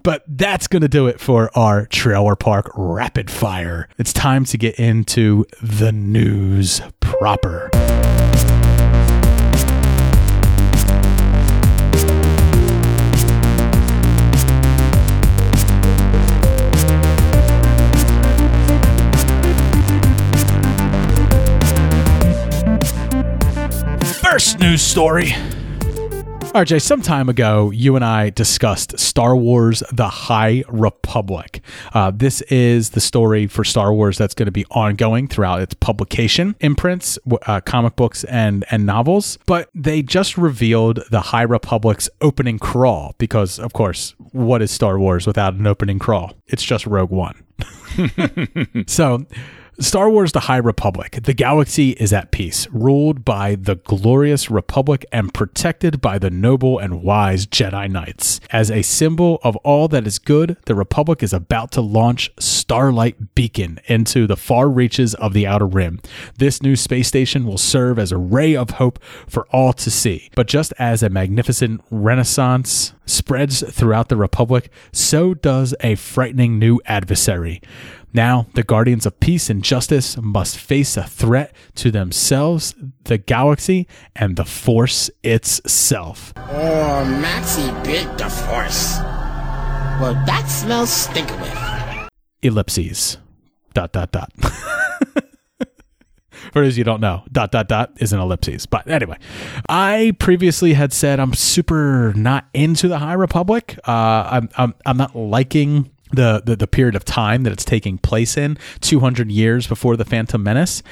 But that's going to do it for our Trailer Park Rapid Fire. It's time to get into the news proper. First news story. RJ, some time ago, you and I discussed Star Wars: The High Republic. This is the story for Star Wars that's going to be ongoing throughout its publication imprints, comic books and novels. But they just revealed The High Republic's opening crawl because, of course, what is Star Wars without an opening crawl? It's just Rogue One. So... Star Wars: The High Republic. The galaxy is at peace, ruled by the glorious Republic and protected by the noble and wise Jedi Knights. As a symbol of all that is good, the Republic is about to launch Starlight Beacon into the far reaches of the Outer Rim. This new space station will serve as a ray of hope for all to see. But just as a magnificent renaissance spreads throughout the Republic, so does a frightening new adversary. Now, the guardians of peace and justice must face a threat to themselves, the galaxy, and the Force itself. Oh, Maxie big the Force. Well, that smells stinkin'. Ellipses. ... For those you don't know, ... is an ellipses. But anyway, I previously had said I'm super not into the High Republic. I'm not liking the period of time that it's taking place in, 200 years before the Phantom Menace.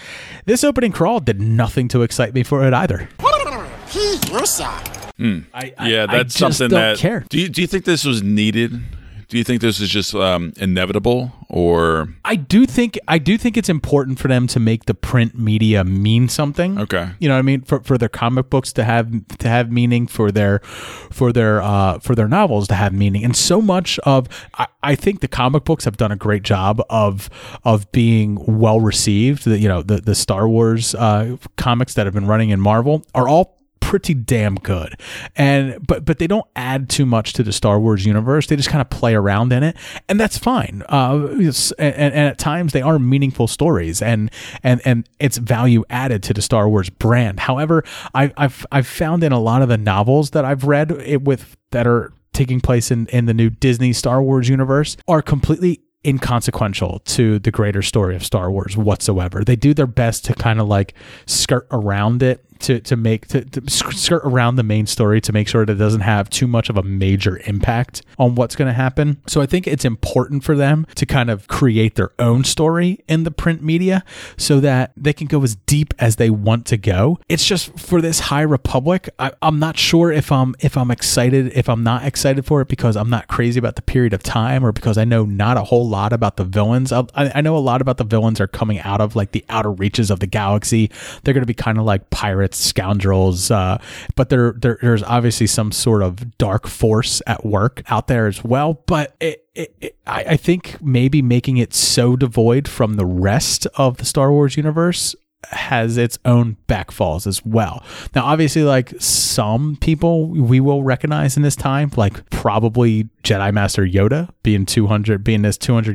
This opening crawl did nothing to excite me for it either. I just don't care. Do you think this was needed? Do you think this is just inevitable, or? I do think it's important for them to make the print media mean something. Okay, you know what I mean, for their comic books to have meaning, for their novels to have meaning, and so much of I think the comic books have done a great job of being well received. You know, the Star Wars comics that have been running in Marvel are all pretty damn good, but they don't add too much to the Star Wars universe. They just kind of play around in it, and that's fine. And at times they are meaningful stories, and it's value added to the Star Wars brand. However, I've found in a lot of the novels that I've read that are taking place in the new Disney Star Wars universe are completely inconsequential to the greater story of Star Wars whatsoever. They do their best to kind of like skirt around it, to skirt around the main story to make sure that it doesn't have too much of a major impact on what's going to happen. So I think it's important for them to kind of create their own story in the print media so that they can go as deep as they want to go. It's just for this High Republic, I'm not sure if I'm excited, if I'm not excited for it because I'm not crazy about the period of time or because I know not a whole lot about the villains. I know a lot about the villains are coming out of like the outer reaches of the galaxy. They're going to be kind of like pirates, scoundrels, but there's obviously some sort of dark force at work out there as well. But I think maybe making it so devoid from the rest of the Star Wars universe has its own backfalls as well. Now, obviously, like some people we will recognize in this time, like probably Jedi Master Yoda being 200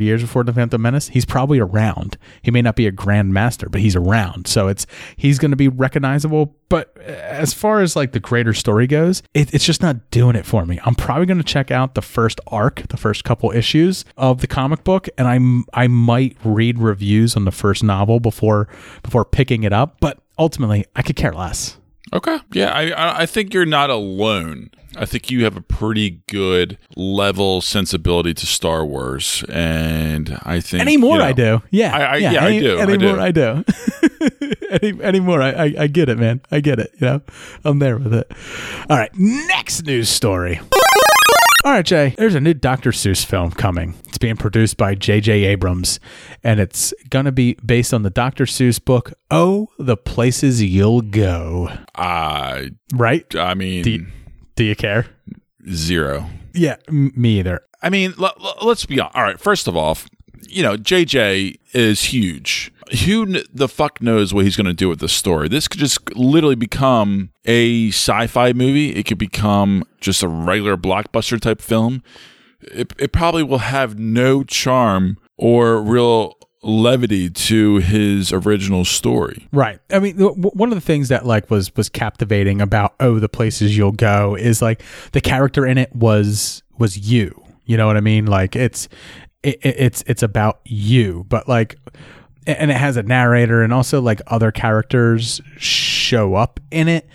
years before the Phantom Menace, he's probably around. He may not be a Grand Master, but he's around. So he's going to be recognizable. But as far as like the greater story goes, it's just not doing it for me. I'm probably going to check out the first arc, the first couple issues of the comic book, and I might read reviews on the first novel before picking it up. But ultimately, I could care less. Okay. Yeah, I think you're not alone. I think you have a pretty good level sensibility to Star Wars, and I think anymore, you know, I do. Yeah, I do. Anymore, I do. Anymore, I get it, man. I get it. You know, I'm there with it. All right, next news story. All right, Jay, there's a new Dr. Seuss film coming. It's being produced by J.J. Abrams, and it's going to be based on the Dr. Seuss book, Oh, the Places You'll Go. Right? I mean... Do you care? Zero. Yeah, me either. I mean, let's be honest. All right, first of all, you know, J.J. is huge. Who the fuck knows what he's going to do with this story? This could just literally become a sci-fi movie. It could become just a regular blockbuster type film. It probably will have no charm or real levity to his original story. Right. I mean, one of the things that like was captivating about Oh, the Places You'll Go is like the character in it was you. You know what I mean? Like it's about you, but like and it has a narrator, and also like other characters show up in it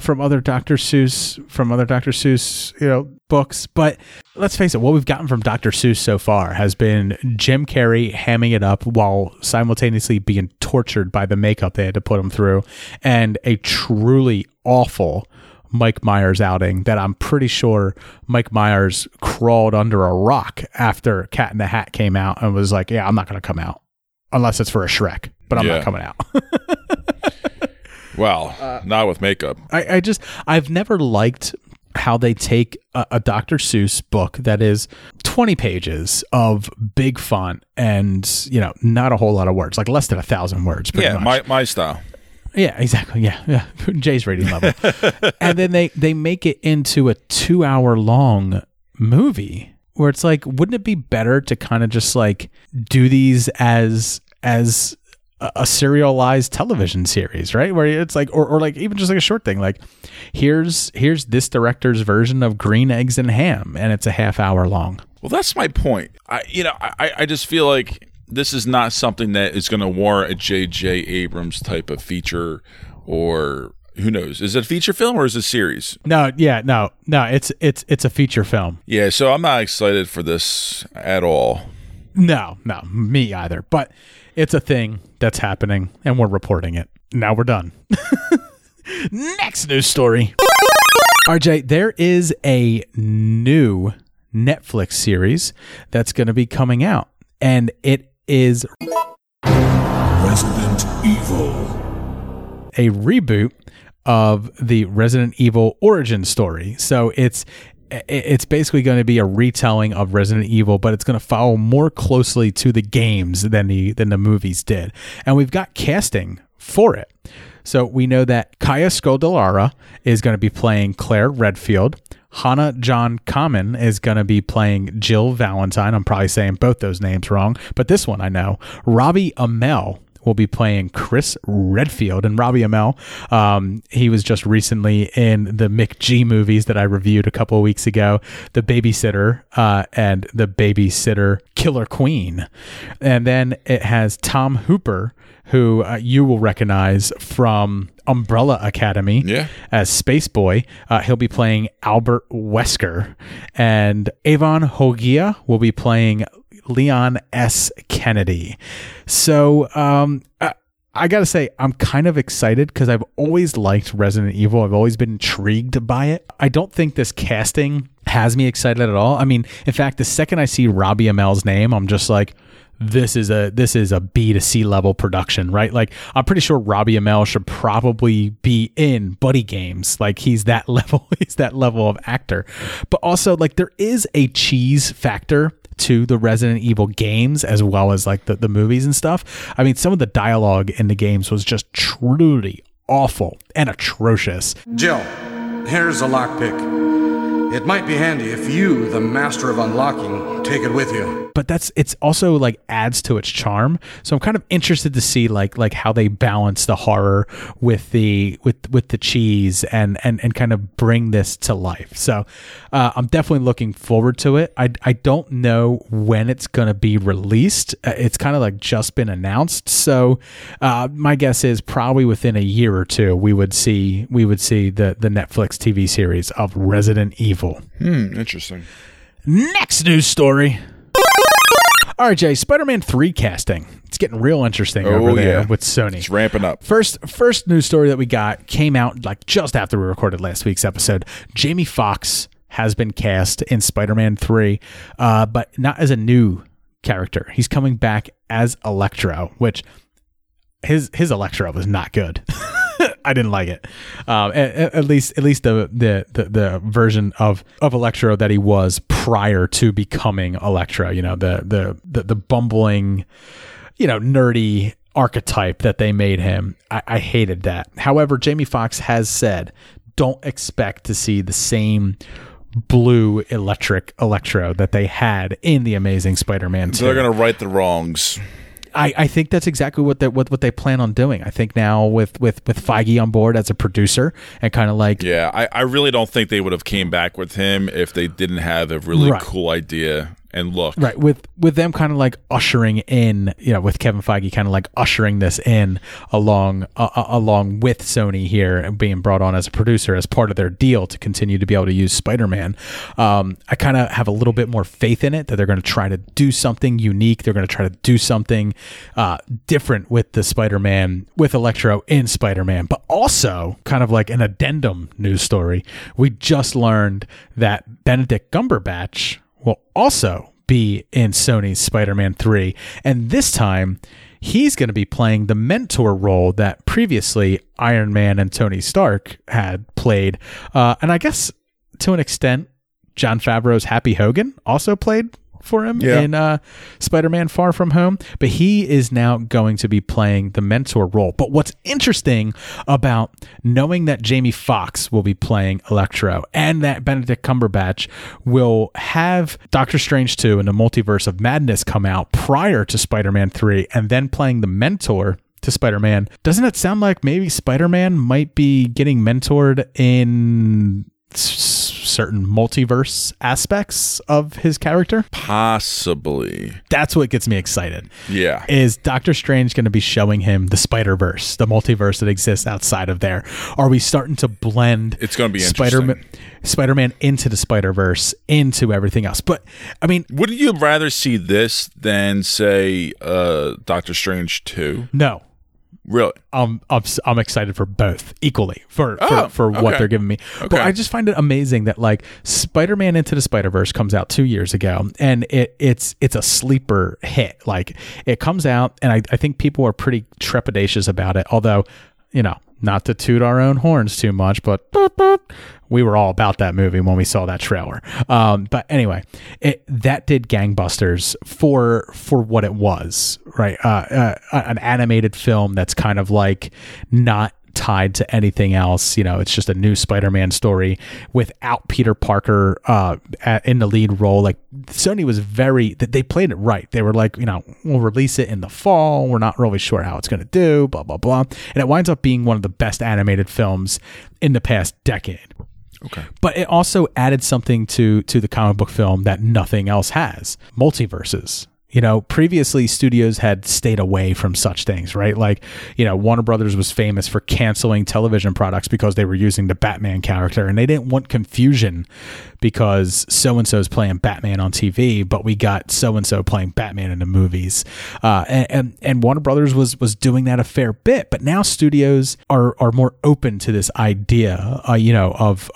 from other Dr. Seuss, you know, books. But let's face it, what we've gotten from Dr. Seuss so far has been Jim Carrey hamming it up while simultaneously being tortured by the makeup they had to put him through, and a truly awful Mike Myers outing that I'm pretty sure Mike Myers crawled under a rock after Cat in the Hat came out and was like, yeah, I'm not going to come out unless it's for a Shrek, but I'm not coming out. Well, not with makeup. I've never liked how they take a Dr. Seuss book that is 20 pages of big font and, you know, not a whole lot of words, like less than 1,000 words. Yeah, much. My style. Yeah, exactly. Yeah. Jay's rating level. And then they make it into a 2-hour long movie where it's like, wouldn't it be better to kind of just like do these as a serialized television series, right? Where it's like, or like even just like a short thing, like here's this director's version of Green Eggs and Ham, and it's a 1/2 hour long. Well, that's my point. I just feel like this is not something that is going to warrant a J.J. Abrams type of feature, or who knows? Is it a feature film or is it a series? No. It's a feature film. Yeah, so I'm not excited for this at all. No, me either. But it's a thing that's happening, and we're reporting it. Now we're done. Next news story. RJ, there is a new Netflix series that's going to be coming out, and it is Resident Evil, a reboot of the Resident Evil origin story. So it's basically going to be a retelling of Resident Evil, but it's going to follow more closely to the games than the movies did. And we've got casting for it. So we know that Kaya Scodelaria is going to be playing Claire Redfield. Hannah John Common is going to be playing Jill Valentine. I'm probably saying both those names wrong, but this one I know. Robbie Amell will be playing Chris Redfield. And Robbie Amell, he was just recently in the McG movies that I reviewed a couple of weeks ago, The Babysitter and The Babysitter Killer Queen. And then it has Tom Hooper, who you will recognize from Umbrella Academy as Space Boy. He'll be playing Albert Wesker. And Avon Hoggia will be playing Leon S. Kennedy. So I got to say, I'm kind of excited because I've always liked Resident Evil. I've always been intrigued by it. I don't think this casting has me excited at all. I mean, in fact, the second I see Robbie Amell's name, I'm just like, this is a B to C level production, right? Like, I'm pretty sure Robbie Amell should probably be in Buddy Games. Like, he's that level of actor. But also, like, there is a cheese factor to the Resident Evil games as well as like the movies and stuff. I mean, some of the dialogue in the games was just truly awful and atrocious. Jill, here's a lockpick. It might be handy if you, the master of unlocking, take it with you. But it's also like adds to its charm. So I'm kind of interested to see like how they balance the horror with the cheese and kind of bring this to life. So I'm definitely looking forward to it. I don't know when it's going to be released. It's kind of like just been announced. So my guess is probably within a year or two we would see the Netflix TV series of Resident Evil. Interesting. Next news story. RJ, Spider-Man 3 casting. It's getting real interesting over there with Sony. It's ramping up. First news story that we got came out like just after we recorded last week's episode. Jamie Foxx has been cast in Spider-Man 3, but not as a new character. He's coming back as Electro, which his Electro was not good. I didn't like it. At least the version of Electro that he was prior to becoming Electro. You know, the bumbling, you know, nerdy archetype that they made him. I hated that. However, Jamie Foxx has said, "Don't expect to see the same blue electric Electro that they had in the Amazing Spider-Man 2." So they're gonna right the wrongs. I think that's exactly what they plan on doing. I think now with Feige on board as a producer and kind of like... Yeah, I really don't think they would have came back with him if they didn't have a really cool idea and look. Right. With them kind of like ushering in, you know, with Kevin Feige kind of like ushering this in along with Sony here and being brought on as a producer as part of their deal to continue to be able to use Spider-Man. I kind of have a little bit more faith in it that they're going to try to do something unique. They're going to try to do something different with the Spider-Man, with Electro in Spider-Man, but also kind of like an addendum news story. We just learned that Benedict Cumberbatch will also be in Sony's Spider-Man 3. And this time, he's going to be playing the mentor role that previously Iron Man and Tony Stark had played. And I guess to an extent, Jon Favreau's Happy Hogan also played for him in Spider-Man Far From Home. But he is now going to be playing the mentor role. But what's interesting about knowing that Jamie Foxx will be playing Electro and that Benedict Cumberbatch will have Doctor Strange 2 and the Multiverse of Madness come out prior to Spider-Man 3 and then playing the mentor to Spider-Man, doesn't it sound like maybe Spider-Man might be getting mentored in certain multiverse aspects of his character? Possibly. That's what gets me excited. Yeah. Is Doctor Strange going to be showing him the Spider-Verse, the multiverse that exists outside of there? Are we starting to blend Spider-Man into the Spider-Verse, into everything else? But, I mean... Wouldn't you rather see this than, say, Doctor Strange 2? No. Really? I'm excited for both equally for what they're giving me. Okay. But I just find it amazing that like Spider-Man Into the Spider-Verse comes out 2 years ago and it's a sleeper hit. Like it comes out and I think people are pretty trepidatious about it. Although, you know, not to toot our own horns too much, but we were all about that movie when we saw that trailer. But anyway, that did gangbusters for what it was, right? An animated film that's kind of like not tied to anything else. You know, it's just a new Spider-Man story without Peter Parker in the lead role. Like Sony was they played it right. They were like, you know, we'll release it in the fall. We're not really sure how it's going to do, blah, blah, blah. And it winds up being one of the best animated films in the past decade. Okay. But it also added something to the comic book film that nothing else has. Multiverses. You know, previously studios had stayed away from such things, right? Like, you know, Warner Brothers was famous for canceling television products because they were using the Batman character and they didn't want confusion because so-and-so's playing Batman on TV, but we got so-and-so playing Batman in the movies. And Warner Brothers was doing that a fair bit, but now studios are more open to this idea, you know, of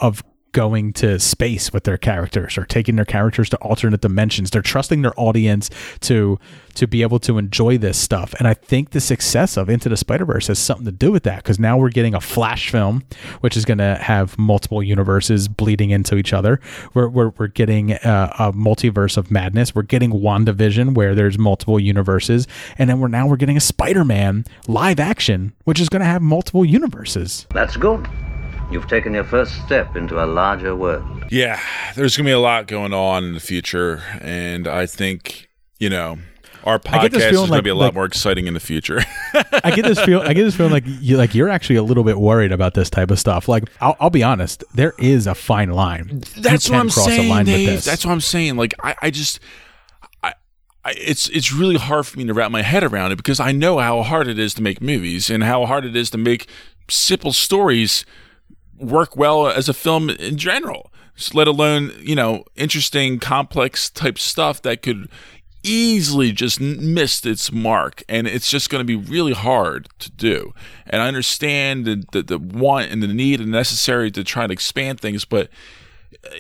going to space with their characters or taking their characters to alternate dimensions. They're trusting their audience to be able to enjoy this stuff. And I think the success of Into the Spider-Verse has something to do with that, because now we're getting a Flash film, which is going to have multiple universes bleeding into each other. We're getting a Multiverse of Madness. We're getting WandaVision, where there's multiple universes. And then we're getting a Spider-Man live action, which is going to have multiple universes. That's good. You've taken your first step into a larger world. Yeah, there's going to be a lot going on in the future, and I think, you know, our podcast is going to be a lot more exciting in the future. I get this feeling like you're actually a little bit worried about this type of stuff. Like, I'll be honest, there is a fine line. That's what I'm saying, Dave. That's what I'm saying. Like, it's really hard for me to wrap my head around it, because I know how hard it is to make movies and how hard it is to make simple stories work well as a film in general, let alone, you know, interesting, complex type stuff that could easily just miss its mark. And it's just going to be really hard to do. And I understand the want and the need and necessary to try to expand things, but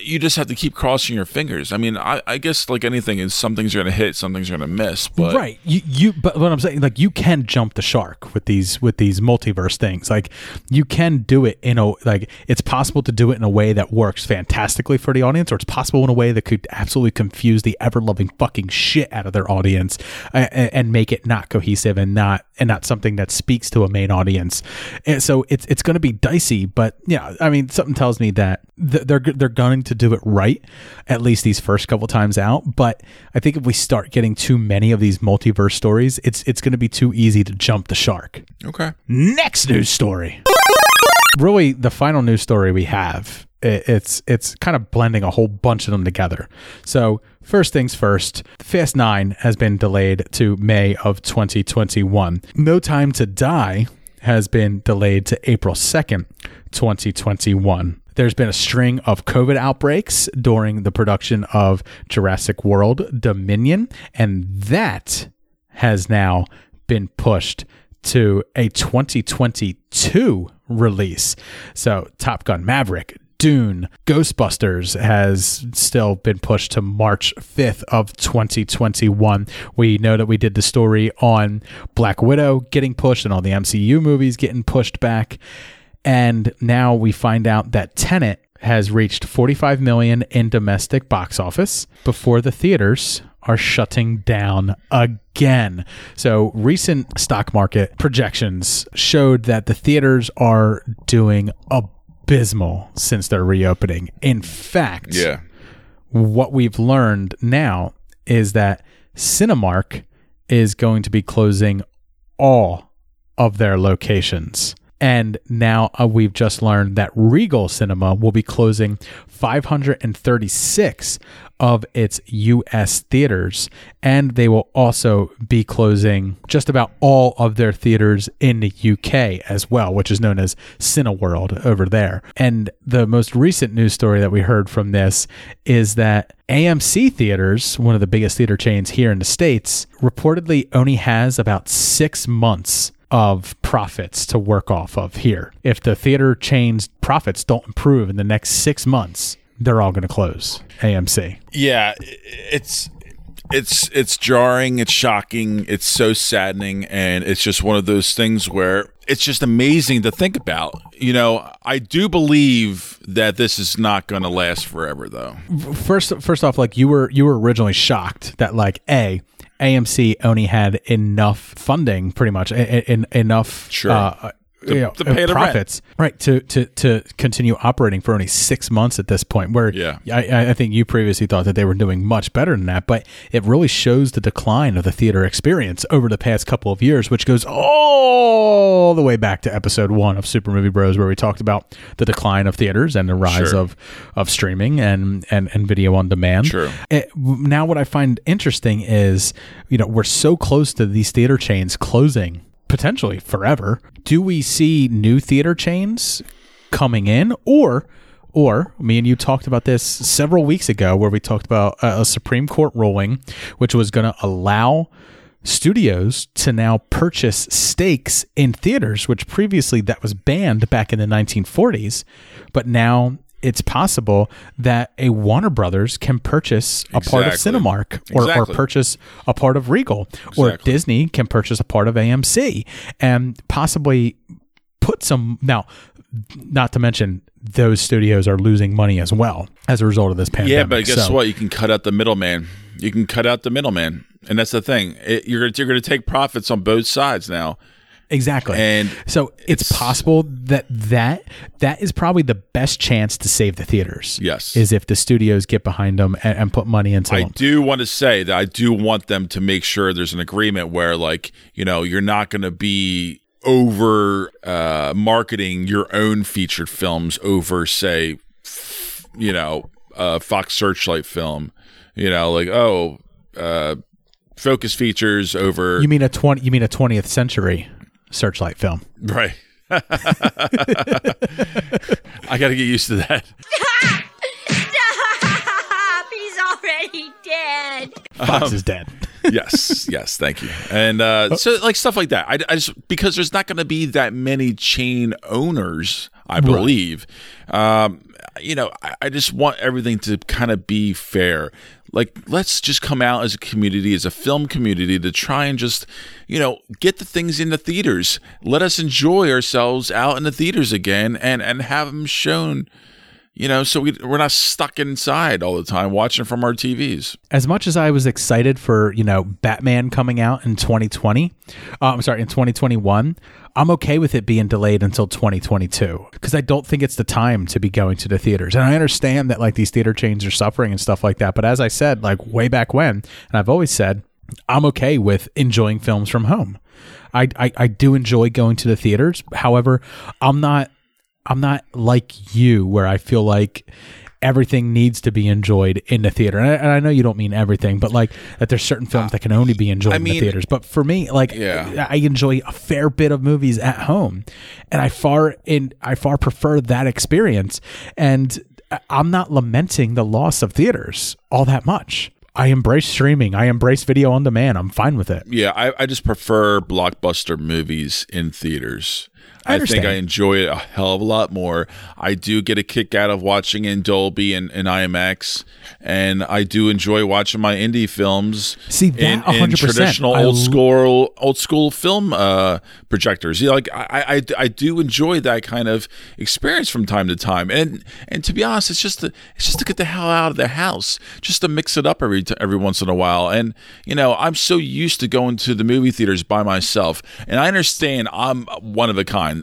you just have to keep crossing your fingers. I mean, I guess like anything, is some things are going to hit, some things are going to miss. But right, you. But what I'm saying, like, you can jump the shark with these multiverse things. Like, you can do it in a, like, it's possible to do it in a way that works fantastically for the audience, or it's possible in a way that could absolutely confuse the ever loving fucking shit out of their audience and make it not cohesive and not something that speaks to a main audience. And so it's going to be dicey. But yeah, I mean, something tells me that they're going to do it right, at least these first couple times out. But I think if we start getting too many of these multiverse stories, it's going to be too easy to jump the shark. Okay. Next news story. really the final news story we have. It's kind of blending a whole bunch of them together. So first things first, Fast 9 has been delayed to May of 2021. No Time to Die has been delayed to April 2nd, 2021. There's been a string of COVID outbreaks during the production of Jurassic World Dominion, and that has now been pushed to a 2022 release. So Top Gun Maverick, Dune, Ghostbusters has still been pushed to March 5th of 2021. We know that we did the story on Black Widow getting pushed and all the MCU movies getting pushed back. And now we find out that Tenet has reached 45 million in domestic box office before the theaters are shutting down again. So recent stock market projections showed that the theaters are doing abysmal since they're reopening. In fact, what we've learned now is that Cinemark is going to be closing all of their locations. And now we've just learned that Regal Cinema will be closing 536 of its U.S. theaters, and they will also be closing just about all of their theaters in the U.K. as well, which is known as Cineworld over there. And the most recent news story that we heard from this is that AMC Theaters, one of the biggest theater chains here in the States, reportedly only has about 6 months of profits to work off of here. If the theater chain's profits don't improve in the next 6 months, they're all going to close. AMC. Yeah, it's jarring, it's shocking, it's so saddening, and it's just one of those things where it's just amazing to think about. You know, I do believe that this is not going to last forever, though. First off, like you were originally shocked that like AMC only had enough funding, pretty much, enough to pay the profits, right, to continue operating for only 6 months at this point. Where I think you previously thought that they were doing much better than that, but it really shows the decline of the theater experience over the past couple of years, which goes all the way back to episode 1 of Super Movie Bros, where we talked about the decline of theaters and the rise of streaming and video on demand. Sure. Now, what I find interesting is, you know, we're so close to these theater chains closing potentially forever. Do we see new theater chains coming in, or me and you talked about this several weeks ago, where we talked about a Supreme Court ruling which was going to allow studios to now purchase stakes in theaters, which previously that was banned back in the 1940s, but now it's possible that a Warner Brothers can purchase a part of Cinemark or purchase a part of Regal, or Disney can purchase a part of AMC and possibly put some. Now, not to mention those studios are losing money as well as a result of this pandemic. Yeah, but guess what? You can cut out the middleman. And that's the thing. You're going to take profits on both sides now. Exactly. And so it's possible that is probably the best chance to save the theaters. Yes. Is if the studios get behind them and put money into them. I do want to say that I do want them to make sure there's an agreement where, like, you know, you're not going to be over marketing your own featured films over, say, you know, a Fox Searchlight film, you know, like, Focus features over. You mean a 20th century Searchlight film, right? I gotta get used to that. Stop! He's already dead. Fox is dead. yes, thank you. And so, like, stuff like that, I just, because there's not going to be that many chain owners, I believe, right. You know, I just want everything to kind of be fair. Like, let's just come out as a community, as a film community, to try and just, you know, get the things in the theaters. Let us enjoy ourselves out in the theaters again and have them shown, you know, so we're not stuck inside all the time watching from our TVs. As much as I was excited for, you know, Batman coming out in 2021, I'm okay with it being delayed until 2022 because I don't think it's the time to be going to the theaters. And I understand that, like, these theater chains are suffering and stuff like that. But as I said, like, way back when, and I've always said, I'm okay with enjoying films from home. I do enjoy going to the theaters. However, I'm not I'm not like you where I feel like everything needs to be enjoyed in the theater. And I know you don't mean everything, but like that there's certain films that can only be enjoyed in the theaters. But for me, like I enjoy a fair bit of movies at home, and I far prefer that experience. And I'm not lamenting the loss of theaters all that much. I embrace streaming. I embrace video on demand. I'm fine with it. Yeah, I just prefer blockbuster movies in theaters. I think I enjoy it a hell of a lot more. I do get a kick out of watching in Dolby and IMAX, and I do enjoy watching my indie films. See that in traditional old school film projectors. You know, like I do enjoy that kind of experience from time to time. And to be honest, it's just to get the hell out of the house, just to mix it up every once in a while. And you know, I'm so used to going to the movie theaters by myself, and I understand I'm one of a kind.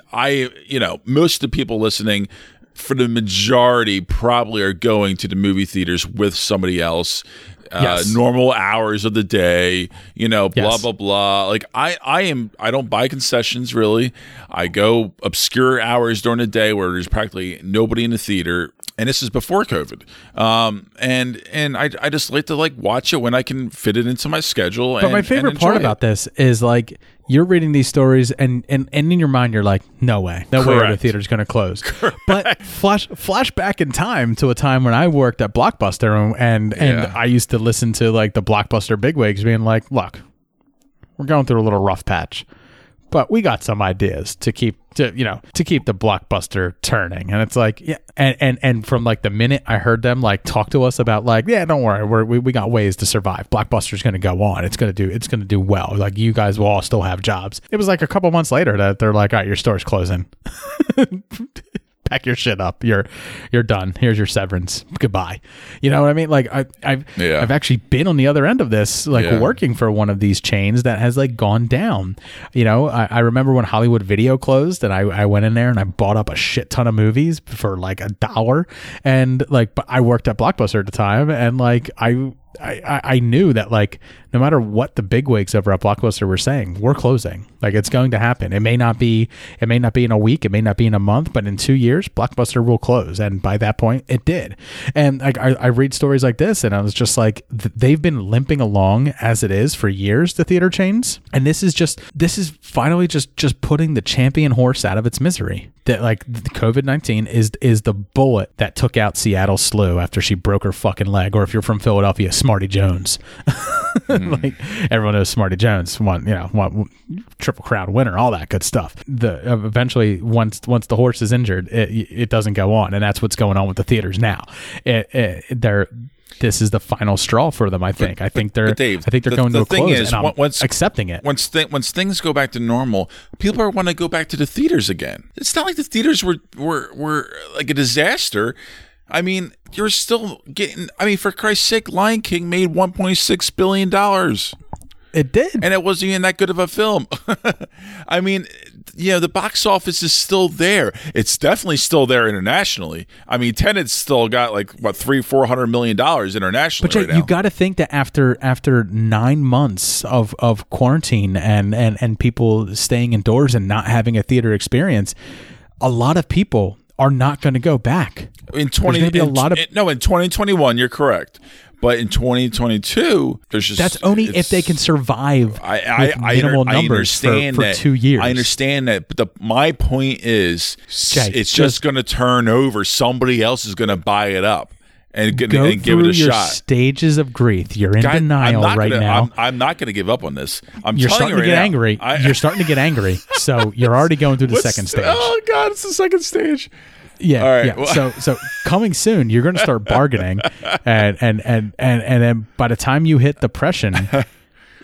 Most of the people listening, for the majority, probably are going to the movie theaters with somebody else. Yes. Normal hours of the day, blah, yes. blah, blah. Like I don't buy concessions really. I go obscure hours during the day where there's practically nobody in the theater. And this is before COVID. And I just like to watch it when I can fit it into my schedule. But my favorite part about this is you're reading these stories and in your mind you're like, no way are the theater's going to close. Correct. But flash back in time to a time when I worked at Blockbuster and I used to listen to the Blockbuster bigwigs being like, look, we're going through a little rough patch, but we got some ideas to keep the Blockbuster turning. And it's and from the minute I heard them talk to us about don't worry, we got ways to survive. Blockbuster's going to go on. It's going to do well. You guys will all still have jobs. It was a couple months later that they're all right, your store's closing. Pack your shit up. You're done. Here's your severance. Goodbye. You know what I mean? I've actually been on the other end of this, working for one of these chains that has gone down. You know, I remember when Hollywood Video closed, and I went in there and I bought up a shit ton of movies for $1, and but I worked at Blockbuster at the time, and I knew that no matter what the bigwigs over at Blockbuster were saying, we're closing. It's going to happen. It may not be in a week, it may not be in a month, but in 2 years, Blockbuster will close. And by that point, it did. And I read stories like this, and I was just they've been limping along as it is for years, the theater chains. And this is finally just putting the champion horse out of its misery. That the COVID-19 is the bullet that took out Seattle Slew after she broke her fucking leg, or if you're from Philadelphia, Smarty Jones. Everyone knows Smarty Jones, one Triple Crown winner, all that good stuff. Eventually, once the horse is injured, it doesn't go on, and that's what's going on with the theaters now. This is the final straw for them, I think. I think they're going to a close, and I'm accepting it. Once things go back to normal, people are want to go back to the theaters again. It's not like the theaters were a disaster. I mean, you're still getting. I mean, for Christ's sake, Lion King made $1.6 billion. It did, and it wasn't even that good of a film. I mean, the box office is still there. It's definitely still there internationally. I mean, Tenet's still got $300-400 million internationally. But right now, you got to think that after 9 months of quarantine and people staying indoors and not having a theater experience, a lot of people are not going to go back. In 2021, you're correct. But in 2022, there's just... That's only if they can survive with minimal numbers for 2 years. I understand that, but my point is, Jay, it's just going to turn over. Somebody else is going to buy it up and give it a shot. Stages of grief. You're in denial now. I'm not going to give up on this. You're starting to get angry. So you're already going through the second stage. Oh, God, it's the second stage. Yeah. All right. Yeah. Well, so coming soon, you're going to start bargaining, and then by the time you hit depression,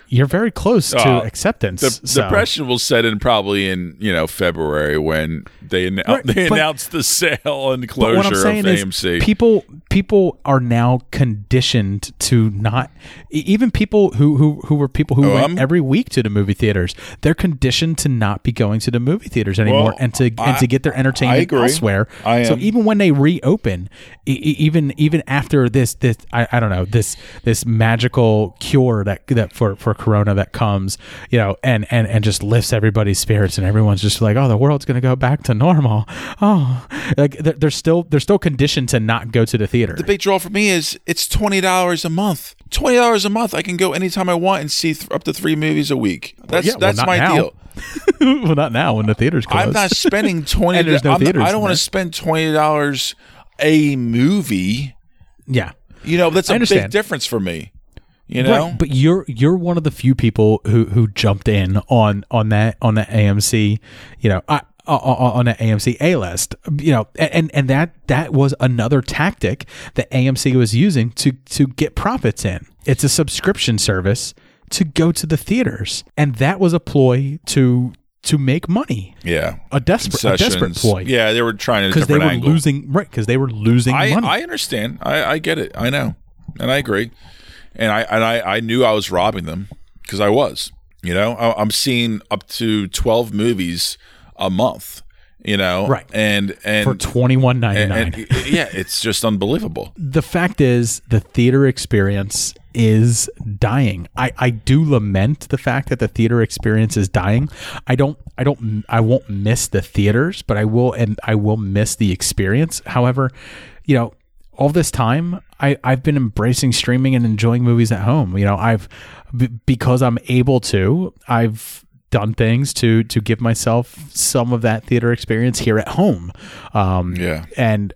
you're very close to acceptance. Depression will set in probably in February when they announce the sale and closure of AMC. People people are now conditioned to not, even people who were people who went every week to the movie theaters, they're conditioned to not be going to the movie theaters anymore, and to get their entertainment elsewhere. So even when they reopen, even after this I don't know, this magical cure that for Corona that comes, you know, and just lifts everybody's spirits, and everyone's just like, oh, the world's going to go back to normal. Oh, like they're still conditioned to not go to the theater. The big draw for me is it's $20 a month. $20 a month. I can go anytime I want and see up to 3 movies a week. That's my deal. Well, not now when the theater's closed. I'm not spending $20. I don't want to spend $20 a movie. Yeah. You know, that's a big difference for me. You know, right, but you're one of the few people who jumped in on that AMC, you know, on the AMC A-list, you know, and that was another tactic that AMC was using to get profits in. It's a subscription service to go to the theaters, and that was a ploy to make money. Yeah, a desperate ploy. Yeah, they were trying to because they were angle. Losing right because they were losing money. I understand. I get it. I know, and I agree. And I knew I was robbing them because I was, you know, I'm seeing up to 12 movies a month, you know, right? And for $21.99, yeah, it's just unbelievable. The fact is, the theater experience is dying. I do lament the fact that the theater experience is dying. I won't miss the theaters, but I will miss the experience. However, you know, all this time, I've been embracing streaming and enjoying movies at home. You know, because I'm able to, I've done things to give myself some of that theater experience here at home. Yeah. And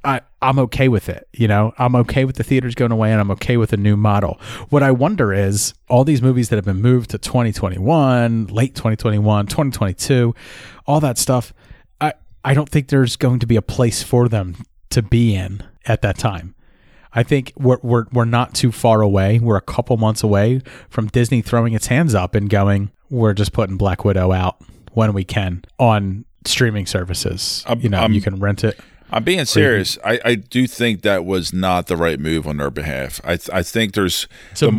I'm okay with it. You know, I'm okay with the theaters going away, and I'm okay with a new model. What I wonder is all these movies that have been moved to 2021, late 2021, 2022, all that stuff. I don't think there's going to be a place for them to be in at that time. I think we're not too far away. We're a couple months away from Disney throwing its hands up and going, we're just putting Black Widow out when we can on streaming services. You can rent it. I'm being serious. I do think that was not the right move on their behalf. I think there's so the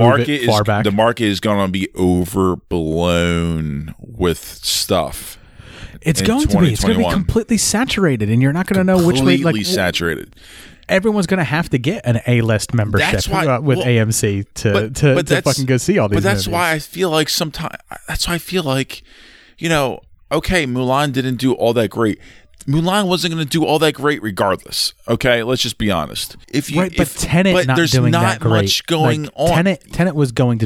market is going to be overblown with stuff. It's going to be completely saturated, and you're not going to know which way. Completely saturated. Everyone's going to have to get an A-list membership with AMC to fucking go see all these. But that's movies. Why I feel like sometimes. That's why I feel like, you know, okay, Mulan didn't do all that great. Mulan wasn't going to do all that great regardless. Okay, let's just be honest. But Tenet, there's not much going on. Tenet was probably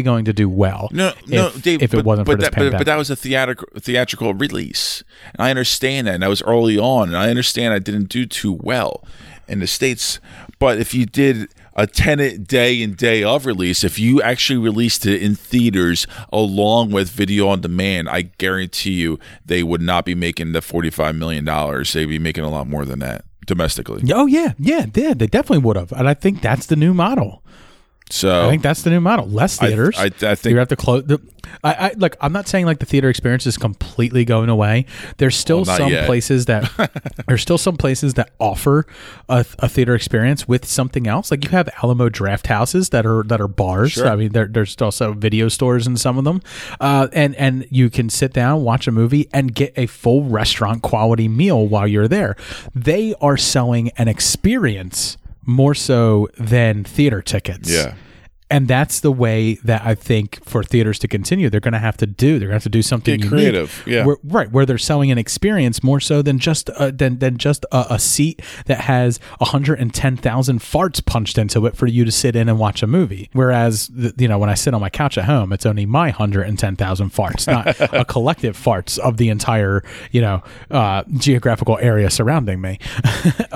going to do well. No, Dave, if it wasn't for this pandemic. But that was a theatrical release. And I understand that, and that was early on, and I understand I didn't do too well in the States. But if you did a Tenet day and day of release, if you actually released it in theaters along with video on demand, I guarantee you they would not be making the $45 million. They'd be making a lot more than that domestically. Oh, yeah. Yeah, they definitely would have. And I think that's the new model. So I think that's the new model. Less theaters. I think you have to close. I'm not saying like the theater experience is completely going away. There's still some places that offer a theater experience with something else. Like you have Alamo draft houses that are bars. Sure. I mean, there's also video stores in some of them, and you can sit down, watch a movie, and get a full restaurant quality meal while you're there. They are selling an experience more so than theater tickets. Yeah. And that's the way that I think for theaters to continue, they're going to have to do something creative. Yeah. Where they're selling an experience more so than just a seat that has 110,000 farts punched into it for you to sit in and watch a movie. Whereas, you know, when I sit on my couch at home, it's only my 110,000 farts, not a collective farts of the entire, you know, geographical area surrounding me.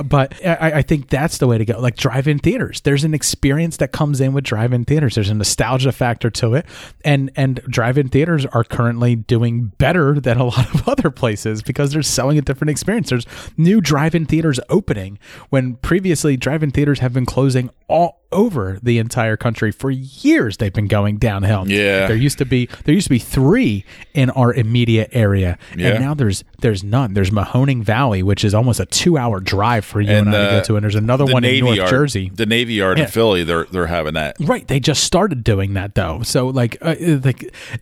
But I think that's the way to go. Like drive-in theaters, there's an experience that comes in with drive-in theaters. There's a nostalgia factor to it, and drive-in theaters are currently doing better than a lot of other places because they're selling a different experience. There's new drive-in theaters opening when previously drive-in theaters have been closing all over the entire country for years. They've been going downhill. Yeah, there used to be three in our immediate area, and now there's none. There's Mahoning Valley, which is almost a 2-hour drive for you and I to go to, and there's another one in North Jersey. The Navy Yard in Philly, they're having that. Right, they just started doing that though. So like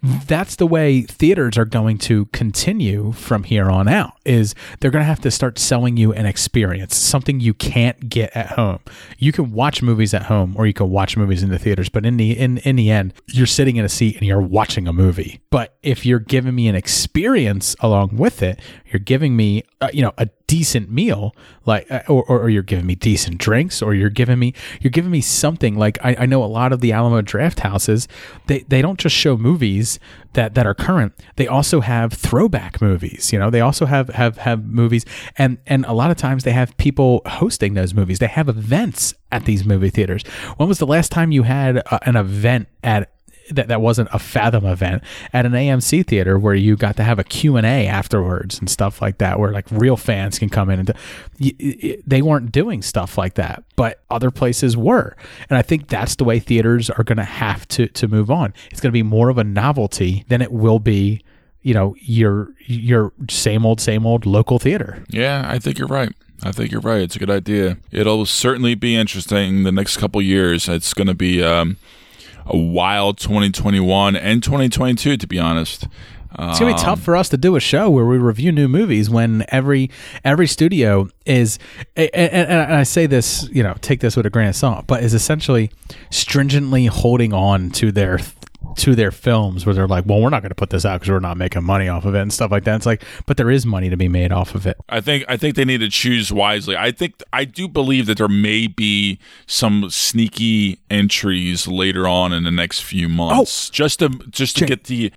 that's the way theaters are going to continue from here on out. Is they're going to have to start selling you an experience, something you can't get at home. You can watch movies at home, or you can watch movies in the theaters, but in the end, you're sitting in a seat and you're watching a movie. But if you're giving me an experience along with it, you're giving me a decent meal, like or you're giving me decent drinks, or you're giving me something. Like I know a lot of the Alamo Draft Houses, they don't just show movies that are current. They also have throwback movies. They also have movies, and a lot of times they have people hosting those movies. They have events at these movie theaters. When was the last time you had an event at that wasn't a Fathom event at an AMC theater where you got to have a Q&A afterwards and stuff like that, where like real fans can come in and they weren't doing stuff like that, but other places were. And I think that's the way theaters are going to have to move on. It's going to be more of a novelty than it will be, your same old local theater. Yeah, I think you're right. It's a good idea. It'll certainly be interesting the next couple years. It's going to be, a wild 2021 and 2022, to be honest. It's going to be tough for us to do a show where we review new movies when every studio is, and I say this, take this with a grain of salt, but is essentially stringently holding on to their films, where they're like, well, we're not going to put this out because we're not making money off of it and stuff like that. It's like, but there is money to be made off of it. I think they need to choose wisely. I do believe that there may be some sneaky entries later on in the next few months, just to get the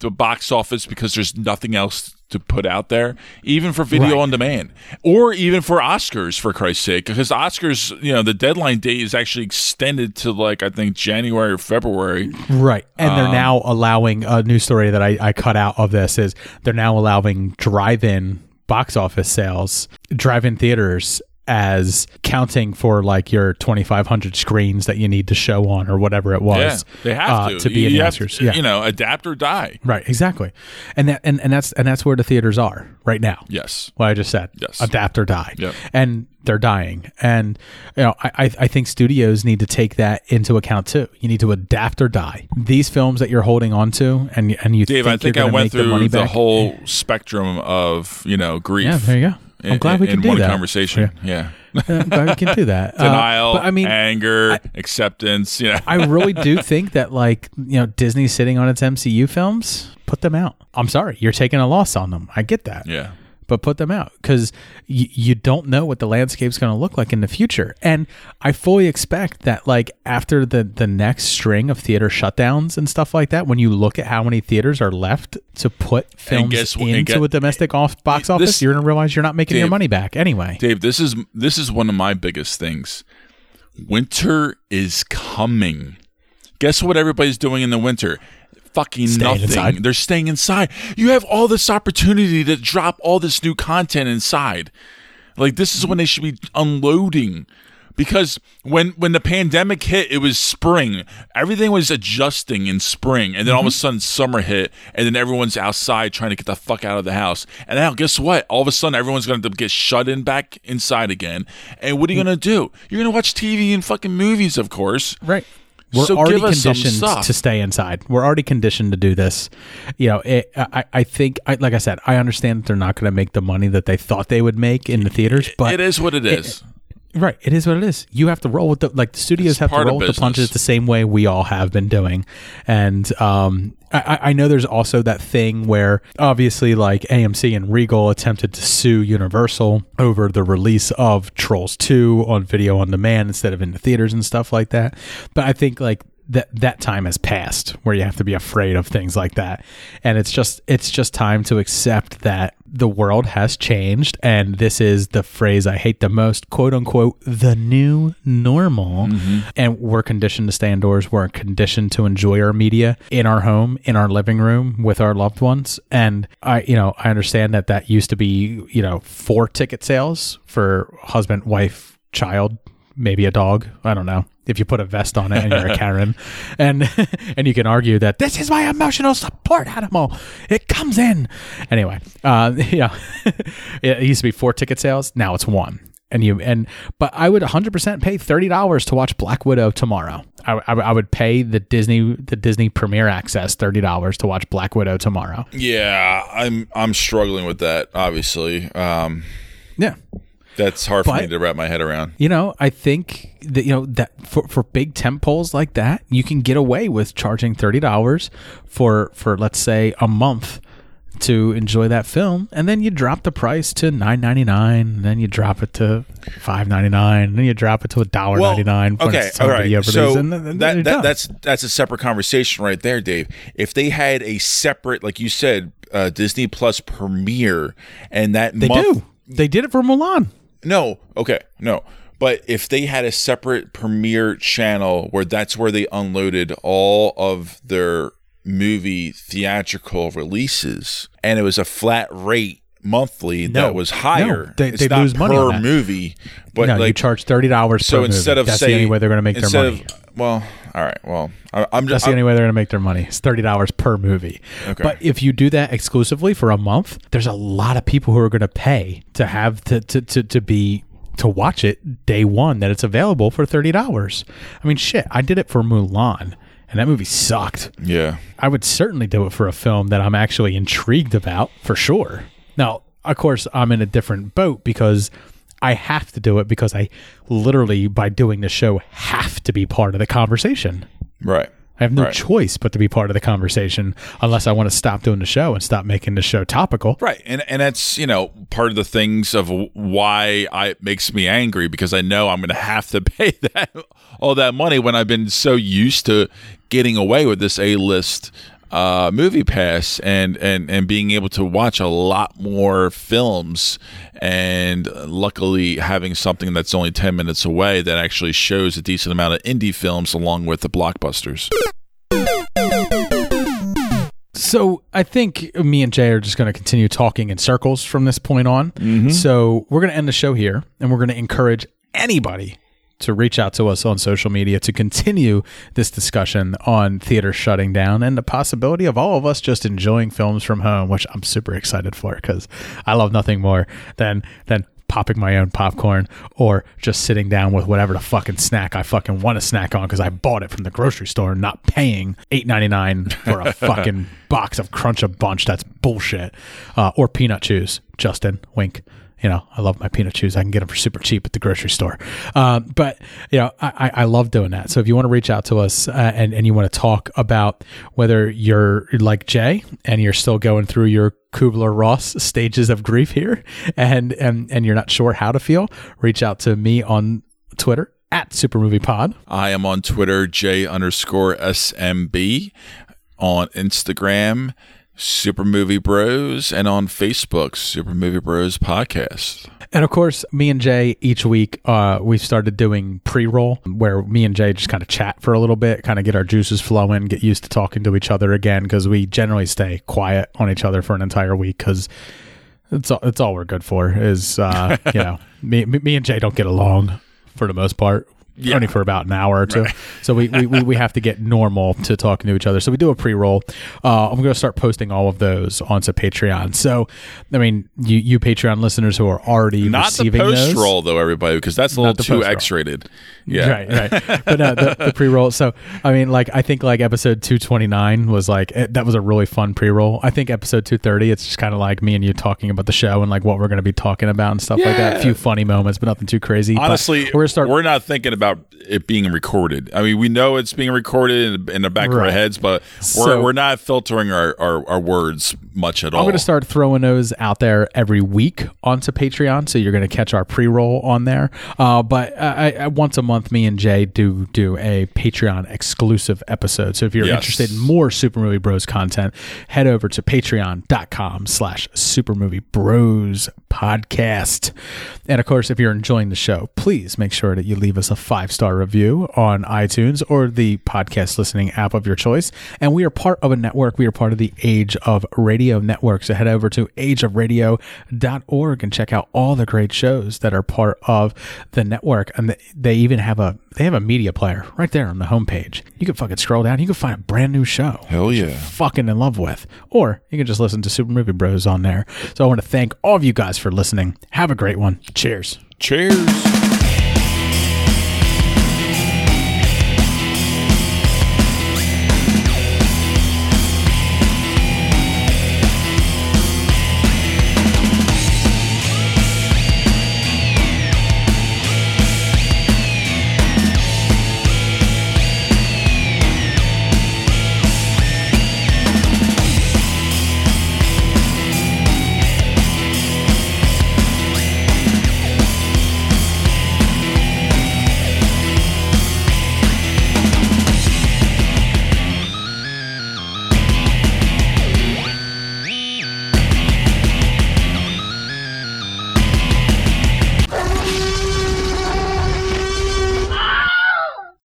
the box office, because there's nothing else to put out there, even for video on demand, or even for Oscars, for Christ's sake, because Oscars, the deadline date is actually extended to I think January or February. Right. And they're now allowing a news story that I cut out of this is they're now allowing drive-in box office sales, drive-in theaters, as counting for your 2,500 screens that you need to show on or whatever it was. Yeah, they have to be enhancers. Yeah. Adapt or die. Right, exactly. And that and that's where the theaters are right now. Yes, what I just said. Yes, adapt or die. Yep. And they're dying. And I think studios need to take that into account too. You need to adapt or die. These films that you're holding on to, and you, Dave, I think I went through the whole spectrum of grief. Yeah, there you go. I'm glad we can do that. In one conversation, yeah. I'm glad we can do that. Denial, anger, acceptance, I really do think that, Disney's sitting on its MCU films, put them out. I'm sorry, you're taking a loss on them. I get that. Yeah. But put them out, because you don't know what the landscape's going to look like in the future. And I fully expect that, after the next string of theater shutdowns and stuff like that, when you look at how many theaters are left to put films into a domestic box office, you're going to realize you're not making your money back anyway. Dave, this is one of my biggest things. Winter is coming. Guess what everybody's doing in the winter? Fucking nothing. Inside. They're staying inside. You have all this opportunity to drop all this new content inside. This is when they should be unloading. Because when the pandemic hit, it was spring. Everything was adjusting in spring. And then all of a sudden, summer hit. And then everyone's outside trying to get the fuck out of the house. And now, guess what? All of a sudden, everyone's going to get shut in back inside again. And what are you going to do? You're going to watch TV and fucking movies, of course. Right. We're already conditioned to stay inside. We're already conditioned to do this. I think, like I said, I understand that they're not going to make the money that they thought they would make in the theaters, but it is what it is. Right. It is what it is. You have to roll with the studios have to roll with the punches the same way we all have been doing. And I know there's also that thing where obviously AMC and Regal attempted to sue Universal over the release of Trolls 2 on video on demand instead of in the theaters and stuff like that. But I think that time has passed where you have to be afraid of things like that. And it's just time to accept that the world has changed, and this is the phrase I hate the most, quote unquote, the new normal. Mm-hmm. And we're conditioned to stay indoors. We're conditioned to enjoy our media in our home, in our living room with our loved ones. And I understand that that used to be, 4 ticket sales for husband, wife, child, maybe a dog. I don't know. If you put a vest on it and you're a Karen, and you can argue that this is my emotional support animal, it comes in anyway. It used to be 4 ticket sales, now it's 1. But I would 100% pay $30 to watch Black Widow tomorrow. I would pay the Disney Premier Access $30 to watch Black Widow tomorrow. Yeah, I'm struggling with that. Obviously, yeah. That's hard for me to wrap my head around. I think that, that for big tentpoles like that, you can get away with charging $30 for let's say a month to enjoy that film, and then you drop the price to $9.99, then you drop it to $5.99, then you drop it to $1.99. Okay, all right. So that's a separate conversation right there, Dave. If they had a separate, like you said, Disney Plus premiere, and that they month, do. They did it for Mulan. No. Okay. No. But if they had a separate premiere channel where they unloaded all of their movie theatrical releases, and it was a flat rate monthly that was higher. They lose money per movie. But you charge $30 per movie. That's the only way they're going to make their money. That's the only way they're going to make their money. It's $30 per movie. Okay. But if you do that exclusively for a month, there's a lot of people who are going to pay to have to watch it day one that it's available for $30. I mean, shit, I did it for Mulan, and that movie sucked. Yeah. I would certainly do it for a film that I'm actually intrigued about, for sure. Now, of course, I'm in a different boat because I have to do it, because I literally, by doing the show, have to be part of the conversation. Right. I have no choice but to be part of the conversation, unless I want to stop doing the show and stop making the show topical. Right. And that's, part of the things of why it makes me angry, because I know I'm going to have to pay all that money when I've been so used to getting away with this A-list movie pass and being able to watch a lot more films, and luckily having something that's only 10 minutes away that actually shows a decent amount of indie films along with the blockbusters. So I think me and Jay are just going to continue talking in circles from this point on. Mm-hmm. So we're going to end the show here, and we're going to encourage anybody to reach out to us on social media to continue this discussion on theater shutting down and the possibility of all of us just enjoying films from home, which I'm super excited for, because I love nothing more than popping my own popcorn, or just sitting down with whatever the fucking snack I fucking want to snack on, because I bought it from the grocery store, not paying $8.99 for a fucking box of Crunch a Bunch. That's bullshit. Or peanut chews. Justin, wink. I love my peanut chews. I can get them for super cheap at the grocery store. I love doing that. So if you want to reach out to us and you want to talk about whether you're like Jay and you're still going through your Kubler-Ross stages of grief here and you're not sure how to feel, reach out to me on Twitter at Super Movie Pod. I am on Twitter, J_SMB, on Instagram, Super Movie Bros, and on Facebook, Super Movie Bros Podcast. And of course, me and Jay each week, we've started doing pre-roll, where me and Jay just kind of chat for a little bit, kind of get our juices flowing, get used to talking to each other again, because we generally stay quiet on each other for an entire week, because it's all we're good for is me and Jay don't get along for the most part. Yeah. Only for about an hour or two. Right. So we have to get normal to talking to each other. So we do a pre-roll. I'm going to start posting all of those onto Patreon. So, I mean, you Patreon listeners who are already not receiving those. Not the post-roll, though, everybody, because that's a little too X-rated. Yeah. Right. But no, the pre-roll. So, I mean, I think episode 229 was that was a really fun pre-roll. I think episode 230, it's just kind of me and you talking about the show and what we're going to be talking about and stuff like that. A few funny moments, but nothing too crazy. Honestly, we're not thinking about about it being recorded. I mean, we know it's being recorded in the back of our heads, but we're not filtering our words much at all. I'm going to start throwing those out there every week onto Patreon, so you're going to catch our pre-roll on there. But I once a month, me and Jay do a Patreon exclusive episode. So if you're interested in more Super Movie Bros content, head over to patreon.com/Super Movie Bros Podcast. And of course, if you're enjoying the show, please make sure that you leave us a 5-star review on iTunes or the podcast listening app of your choice. And we are part of a network. We are part of the Age of Radio Network. So head over to ageofradio.org and check out all the great shows that are part of the network. And they even have a media player right there on the homepage. You can fucking scroll down. You can find a brand new show. Hell yeah. You're fucking in love with. Or you can just listen to Super Movie Bros on there. So I want to thank all of you guys for listening. Have a great one. Cheers. Cheers.